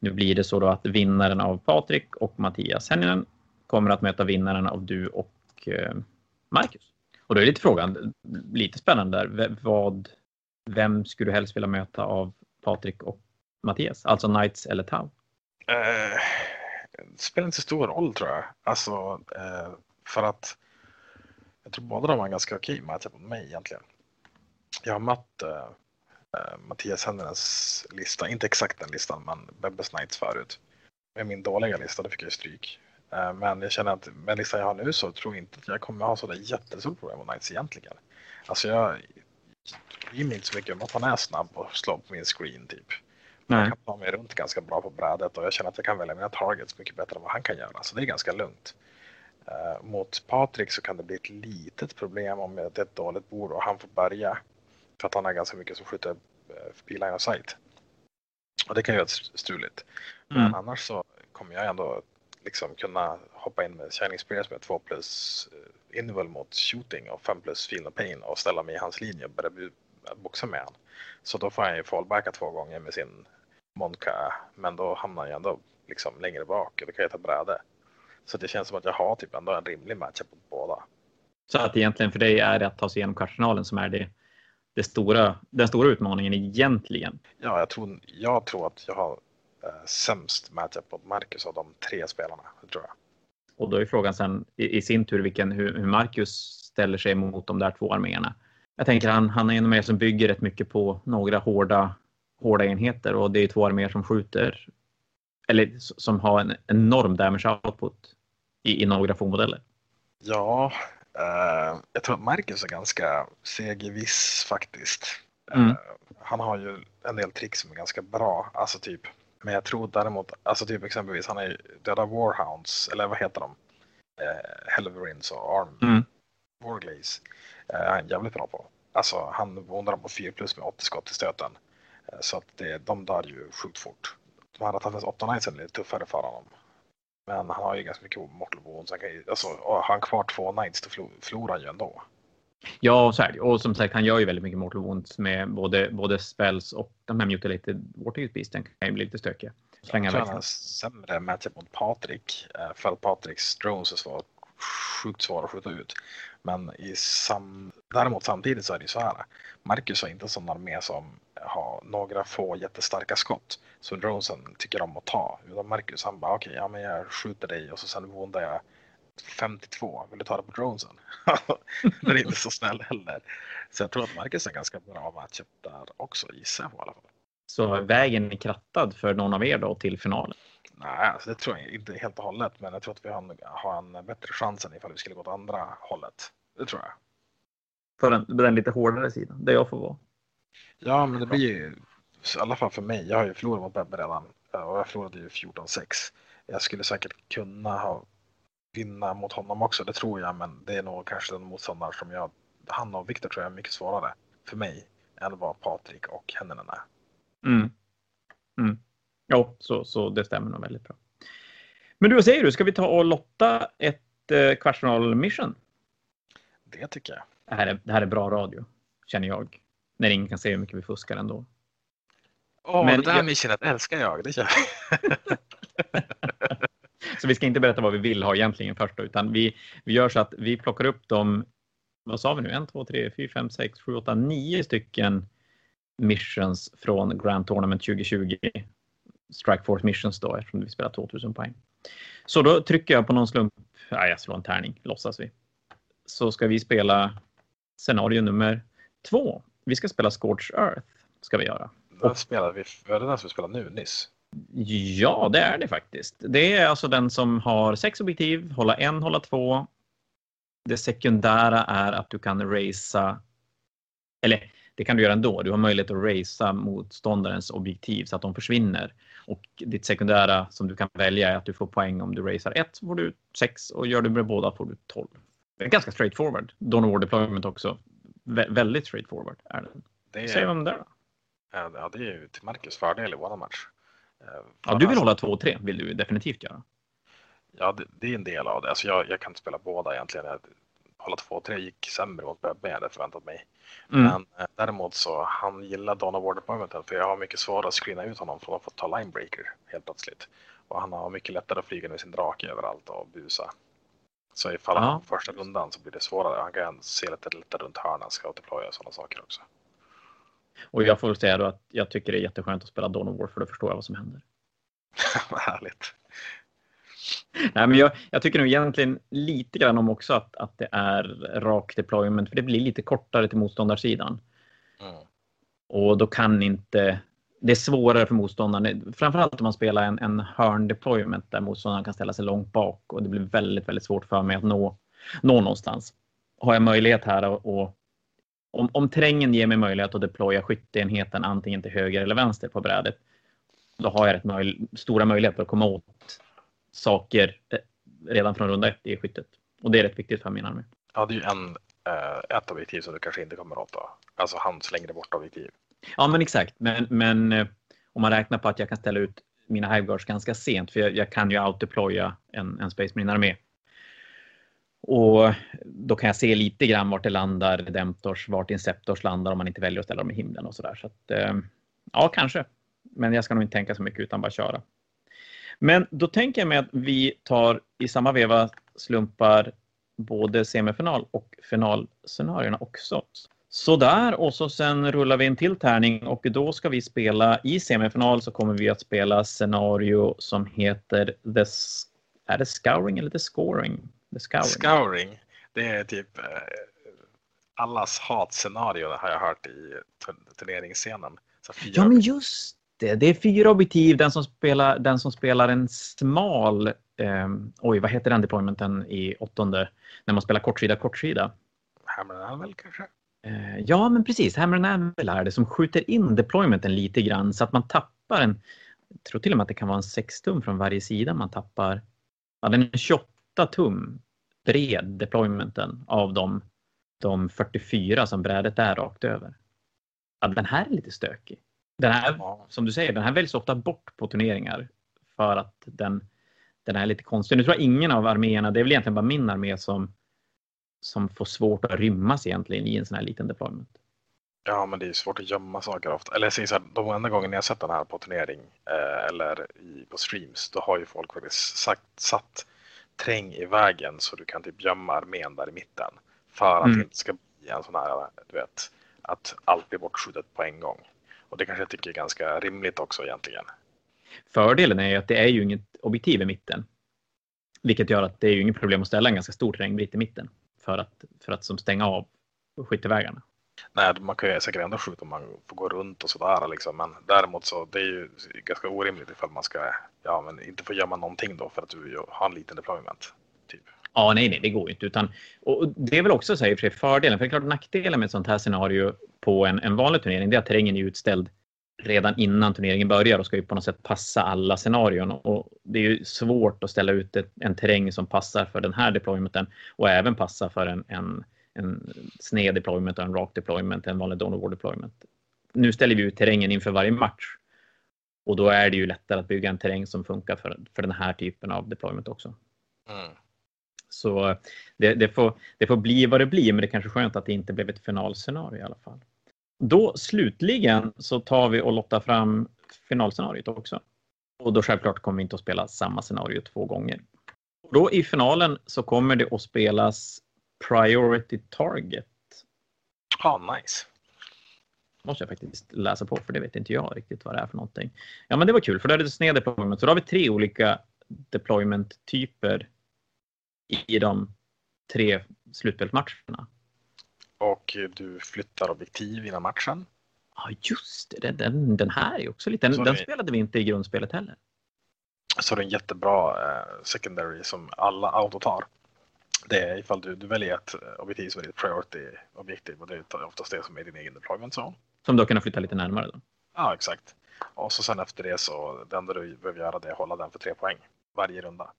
nu blir det så då att vinnaren av Patrik och Mattias Hägglund kommer att möta vinnaren av du och Marcus. Och då är lite frågan, lite spännande där, vem skulle du helst vilja möta av Patrik och Mattias? Alltså Knights eller Tau? Det spelar inte så stor roll, tror jag. Alltså, för att jag tror båda de var ganska okej matcher på mig egentligen. Jag har mött Mattias Händens lista, inte exakt den listan, men Bebbes Knights förut. Med min dåliga lista, då fick jag ju stryk. Men jag känner att med listan jag har nu så tror jag inte att jag kommer ha sådär jättestort problem med Knights egentligen. Alltså jag bryr mig inte så mycket om att han är snabb och slår på min screen typ. Nej. Jag kan ta mig runt ganska bra på brädet och jag känner att jag kan välja mina targets mycket bättre än vad han kan göra. Så det är ganska lugnt. Mot Patrik så kan det bli ett litet problem om det är ett dåligt bord och han får börja. För att han har ganska mycket som skjuter förbi line of sight. Och det kan ju vara struligt. Mm. Men annars så kommer jag ändå liksom kunna hoppa in med shining spear som är 2+ invul mot shooting och 5+ feel no pain och ställa mig i hans linje och börja boxa med han. Så då får han ju fallbacka 2 gånger med sin monka, men då hamnar jag ändå liksom längre bak och då kan jag ta bräde. Så det känns som att jag har typ ändå en rimlig match på båda. Så att egentligen för dig är det att ta sig igenom kvartsfinalen som är den stora utmaningen egentligen? Ja, jag tror att jag har sämst matchup på Marcus av de 3 spelarna, tror jag. Och då är frågan sen i sin tur hur Marcus ställer sig mot de där 2 arméerna. Jag tänker han är en av er som bygger rätt mycket på några hårda enheter och det är 2 arméer som skjuter eller som har en enorm damage output i några få modeller. Ja, jag tror att Marcus är ganska segerviss faktiskt. Han har ju en del trick som är ganska bra, alltså typ. Men jag tror däremot, alltså typ exempelvis han är döda Warhounds, eller vad heter de? Helverins och Arm Warglaze är han jävligt bra på. Alltså han vånar på 4+ med 80 skott i stöten. Så att de dör ju sjukt fort. De hade tagit 8 nights är lite tuffare för honom. Men han har ju ganska mycket mortal wounds. Han kvar 2 nights då förlorar han ju ändå. Ja, så är det. Och som sagt, han gör ju väldigt mycket mortal wounds med både spells och de här mutilated Vortex Beasten kan ju bli lite stökiga. Jag tror han har sämre matchup mot Patrik. För att Patriks drones är svårt, sjukt svårt att skjuta ut. Men däremot samtidigt så är det ju så här. Marcus har inte en sån armé som har några få jättestarka skott. Så dronesen tycker om att ta. Utan Marcus han bara okej, ja, men jag skjuter dig och så sen våndar jag 52. Vill du ta det på dronesen? Den är inte så snäll heller. Så jag tror att Marcus är en ganska bra matchup där också, gissar jag på i alla fall. Så vägen är krattad för någon av er då till finalen? Nej, alltså det tror jag inte helt och hållet. Men jag tror att vi har en bättre chans än ifall vi skulle gå åt andra hållet. Det tror jag. För den lite hårdare sidan, där jag får vara. Ja, men det blir ju i alla fall för mig. Jag har ju förlorat mot Bebbe redan. Och jag förlorade ju 14-6. Jag skulle säkert kunna vinna mot honom också, det tror jag. Men det är nog kanske den motståndare som han och Viktor tror jag är mycket svårare för mig än vad Patrik och Hänninen är. Mm. Mm. Ja, så det stämmer nog väldigt bra. Men du, vad säger du? Ska vi ta och lotta ett kvartsfinal-mission? Det tycker jag. Det här är bra radio, känner jag. När ingen kan se hur mycket vi fuskar ändå. Men det här missionet älskar jag. Det kör jag. Så vi ska inte berätta vad vi vill ha egentligen först då, utan vi gör så att vi plockar upp de, vad sa vi nu? 1, 2, 3, 4, 5, 6, 7, 8, 9 stycken missions från Grand Tournament 2020. Strike Force missions då, eftersom vi spelar 2000 poäng. Så då trycker jag på någon slump. Nej, jag slår en tärning, låtsas vi. Så ska vi spela scenario nummer 2. Vi ska spela Scorched Earth, ska vi göra. Är det den som vi spelar nu nyss? Ja, det är det faktiskt. Det är alltså den som har 6 objektiv, hålla 1, hålla 2. Det sekundära är att du kan racea, eller det kan du göra ändå. Du har möjlighet att racea motståndarens objektiv så att de försvinner. Och ditt sekundära som du kan välja är att du får poäng om du racear 1 så får du 6 och gör du med båda får du 12. Det är ganska straightforward. Don't War Deployment också. Väldigt straightforward är den. Säg om det då. Ja, det är ju till Marcus fördel i vår match. Ja, du vill hålla 2 och 3, vill du definitivt göra. Ja, det är en del av det. Alltså jag kan spela båda egentligen. alla 2-3 gick sämre mot Bebbe än jag hade förväntat mig. Men däremot så, han gillar Donna Ward Appointment, för jag har mycket svårare att screena ut honom från att få ta linebreaker helt plötsligt. Och han har mycket lättare att flyga med sin drake överallt och busa. Så ifall han första rundan så blir det svårare. Han kan se lite runt hörnan, scoutdeploya och sådana saker också. Och jag får säga då att jag tycker det är jätteskönt att spela Dawn of War, för då förstår jag vad som händer. Vad härligt. Nej, men jag tycker nog egentligen lite grann om också att det är rak deployment, för det blir lite kortare till motståndarsidan. Mm. Och då kan inte... Det är svårare för motståndaren, framförallt om man spelar en hörn deployment där motståndaren kan ställa sig långt bak, och det blir väldigt, väldigt svårt för mig att nå någonstans. Har jag möjlighet här och om terrängen ger mig möjlighet att deploya skytteenheten antingen till höger eller vänster på brädet, då har jag stora möjligheter att komma åt saker redan från runda 1 i skyttet. Och det är rätt viktigt för min armé. Ja, det är ju ett objektiv som du kanske inte kommer åt då. Alltså han slänger bort objektiv. Ja, men exakt. Men om man räknar på att jag kan ställa ut mina Hive Guards ganska sent, för jag kan ju outdeploya en Space Marine-armé. Och då kan jag se lite grann vart det landar Redemptors, vart Inceptors landar om man inte väljer att ställa dem i himlen och sådär. Så att, ja, kanske. Men jag ska nog inte tänka så mycket utan bara köra. Men då tänker jag mig att vi tar i samma veva slumpar både semifinal och finalscenarierna också. Sådär, och så sen rullar vi en till tärning, och då ska vi spela i semifinal, så kommer vi att spela scenario som heter är det Scouring eller The Scoring? The Scouring, det är typ allas hatscenario har jag hört i turneringsscenen. Ja, men just det är 4 objektiv, den som spelar en smal vad heter den deploymenten i 8:e när man spelar kortsida? Hammer and Anvil kanske? Ja, men precis. Hammer and Anvil är det som skjuter in deploymenten lite grann så att man tappar en, jag tror till och med att det kan vara en 6-tum från varje sida man tappar. Ja, den är 28-tum bred deploymenten av de 44 som brädet är rakt över. Ja, den här är lite stökig. Den här, som du säger, den här väljs ofta bort på turneringar för att den är lite konstig. Nu tror jag ingen av arméerna, det är väl egentligen bara min armé som får svårt att rymmas egentligen i en sån här liten deployment. Ja, men det är svårt att gömma saker ofta. Eller så här, de enda gången jag sett den här på turnering eller på streams, då har ju folk faktiskt satt träng i vägen så du kan typ gömma armén där i mitten för att det inte ska bli en sån här, du vet, att allt blir bortskjutet på en gång. Och det kanske jag tycker är ganska rimligt också egentligen. Fördelen är ju att det är ju inget objektiv i mitten. Vilket gör att det är ju inget problem att ställa en ganska stor terrängbit i mitten. För att som stänga av skyttevägarna. Nej, man kan ju säkert ändå skjuta om man får gå runt och sådär. Liksom. Men däremot så det är ju ganska orimligt ifall man ska inte få gömma någonting då för att du har en liten deployment. Typ. Ja, nej, det går ju inte. Utan, och det är väl också så här, fördelen. För det är klart, nackdelen med ett sånt här scenario på en vanlig turnering, det är att terrängen är utställd redan innan turneringen börjar och ska ju på något sätt passa alla scenarion. Och det är ju svårt att ställa ut en terräng som passar för den här deploymenten och även passar för en sned deployment och en rak deployment, en vanlig Dawn of War deployment. Nu ställer vi ut terrängen inför varje match. Och då är det ju lättare att bygga en terräng som funkar för den här typen av deployment också. Mm. Så det får bli vad det blir, men det är kanske skönt att det inte blev ett finalscenario i alla fall. Då slutligen så tar vi och lottar fram finalscenariot också. Och då självklart kommer vi inte att spela samma scenario 2 gånger. Och då i finalen så kommer det att spelas Priority Target. Ja, nice. Måste jag faktiskt läsa på, för det vet inte jag riktigt vad det är för någonting. Ja, men det var kul, för det är det sned deployment. Så då har vi 3 olika deployment-typer i de 3 slutspelsmatcherna. Och du flyttar objektiv innan matchen. Ja, just det. Den här är också lite... Den spelade vi inte i grundspelet heller. Så det är en jättebra secondary som alla autotar. Det är ifall du väljer ett objektiv som är ditt priority-objektiv. Och det är oftast det som är din egen deployment zone. Som du kan flytta lite närmare då. Ja, exakt. Och så sen efter det så... Det enda du behöver göra det är hålla den för 3 poäng varje runda.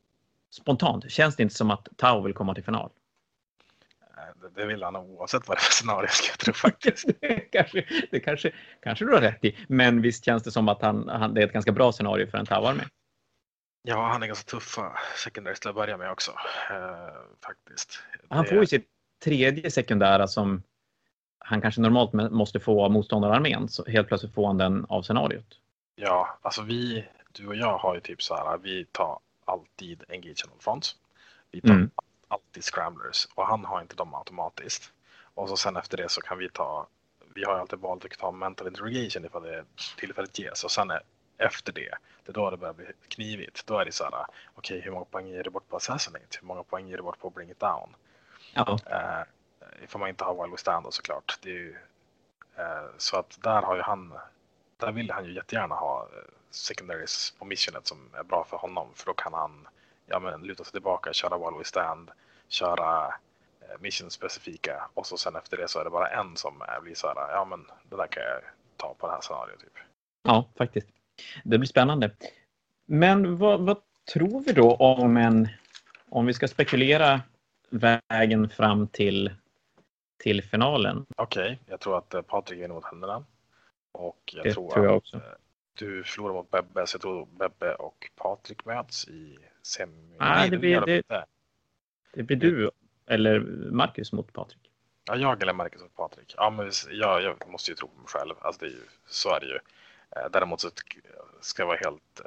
Spontant. Känns det inte som att Tau vill komma till final? Det vill han oavsett vad det är för scenario, ska jag tro faktiskt. det kanske du har rätt i. Men visst känns det som att han det är ett ganska bra scenario för en Tau-armé. Ja, han är ganska tuffa secondary till att börja med också. Faktiskt. Han får ju sitt tredje sekundära som han kanske normalt måste få av motståndararmén, så helt plötsligt får han den av scenariot. Ja, alltså vi, du och jag har ju typ så här, vi tar alltid engagement fronts. Vi tar alltid scramblers och han har inte dem automatiskt. Och så sen efter det så kan vi ta, vi har ju alltid valt att ta mental interrogation ifall det tillfället ges. Och sen efter det, det är då det börjar bli knivigt. Då är det så här, okej, hur många poäng ger det bort på assassinate? Hur många poäng ger det bort på bring it down? Ja. Ifall man inte har while we stand då, såklart. Det är ju, så att där har ju han, där vill han ju jättegärna ha secondaries på missionet som är bra för honom. För då kan han, ja, men, luta sig tillbaka, köra while we stand, köra mission-specifika. Och så sen efter det så är det bara en som blir så här, ja men det där kan jag ta på det här scenariot typ. Ja, faktiskt. Det blir spännande. Men vad tror vi då om om vi ska spekulera vägen fram till finalen? Okej, jag tror att Patrik är nog händerna. Och jag tror jag också. Att du förlorar mot Bebbe, så jag tror Bebbe och Patrik möts i semi. Nej, det blir du eller Marcus mot Patrik. Ja, jag eller Marcus mot Patrik. Ja, men jag måste ju tro på mig själv. Alltså det är ju, så är det ju. Däremot så ska jag vara helt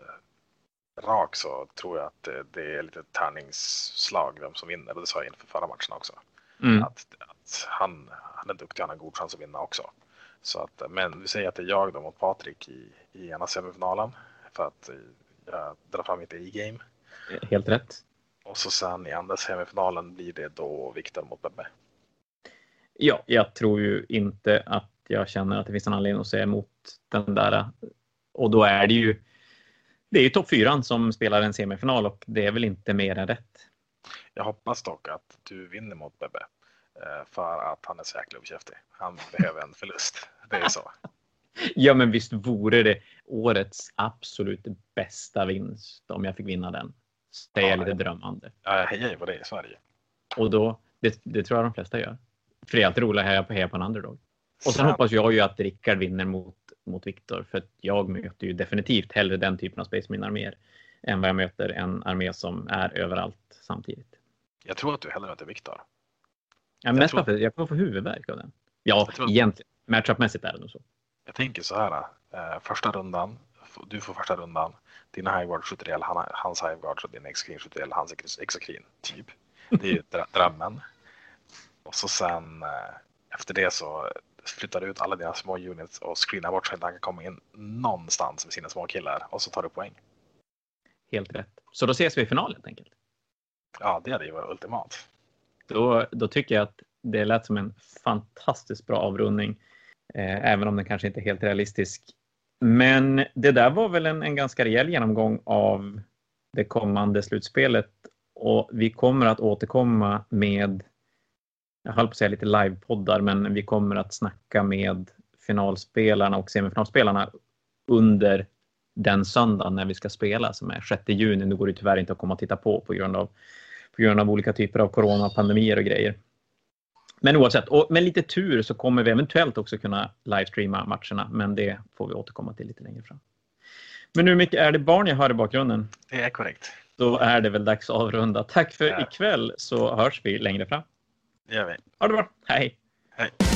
rak, så tror jag att det är lite tärningsslag vem som vinner. Det sa jag inför förra matchen också. Att han är duktig, han har en god chans att vinna också. Så att, men vi säger att det är jag då mot Patrik i ena semifinalen. För att jag drar fram mitt e-game. Helt rätt. Och så sen i andra semifinalen blir det då Viktor mot Bebbe. Ja, jag tror ju inte att jag känner att det finns en anledning att säga emot den där. Och då är det ju, det är ju topp 4 som spelar en semifinal och det är väl inte mer än rätt. Jag hoppas dock att du vinner mot Bebbe. För att han är så jäkla uppkäftig. Han behöver en förlust. Det är så. Ja, men visst vore det årets absolut bästa vinst om jag fick vinna den. Det är lite drömmande. Ja, hej på det i Sverige. Och då, det tror jag de flesta gör. För det är alltid roligt att heja på en underdog. Och sen hoppas jag ju att Rickard vinner mot Viktor. För att jag möter ju definitivt hellre den typen av space min-arméer än vad jag möter en armé som är överallt samtidigt. Jag tror att du hellre möter Viktor. Ja, mest tror... jag kommer få huvudvärk av den. Ja, jag tror... egentligen. Matchupmässigt är det nog så. Jag tänker så här. Första rundan. Du får första rundan. Din highguard skjuter ihjäl hans highguard, så din exokrine skjuter ihjäl hans exokrine typ. Det är ju drömmen. Och så sen efter det så flyttar du ut alla dina små units och screenar bort så att han kan komma in någonstans med sina små killar. Och så tar du poäng. Helt rätt. Så då ses vi i finalen helt enkelt. Ja, det hade ju varit ultimat. Då tycker jag att det lät som en fantastiskt bra avrundning. Även om den kanske inte är helt realistisk. Men det där var väl en ganska rejäl genomgång av det kommande slutspelet. Och vi kommer att återkomma med, jag höll på att säga lite livepoddar, men vi kommer att snacka med finalspelarna och semifinalspelarna under den söndagen när vi ska spela, som är 6 juni. Nu går det tyvärr inte att komma och titta på grund av olika typer av coronapandemier och grejer. Men oavsett, och med lite tur så kommer vi eventuellt också kunna livestreama matcherna. Men det får vi återkomma till lite längre fram. Men nu Micke, är det barn jag hör i bakgrunden? Det är korrekt. Då är det väl dags att avrunda. Tack för ikväll, så hörs vi längre fram. Det gör vi. Ha det bra. Hej. Hej.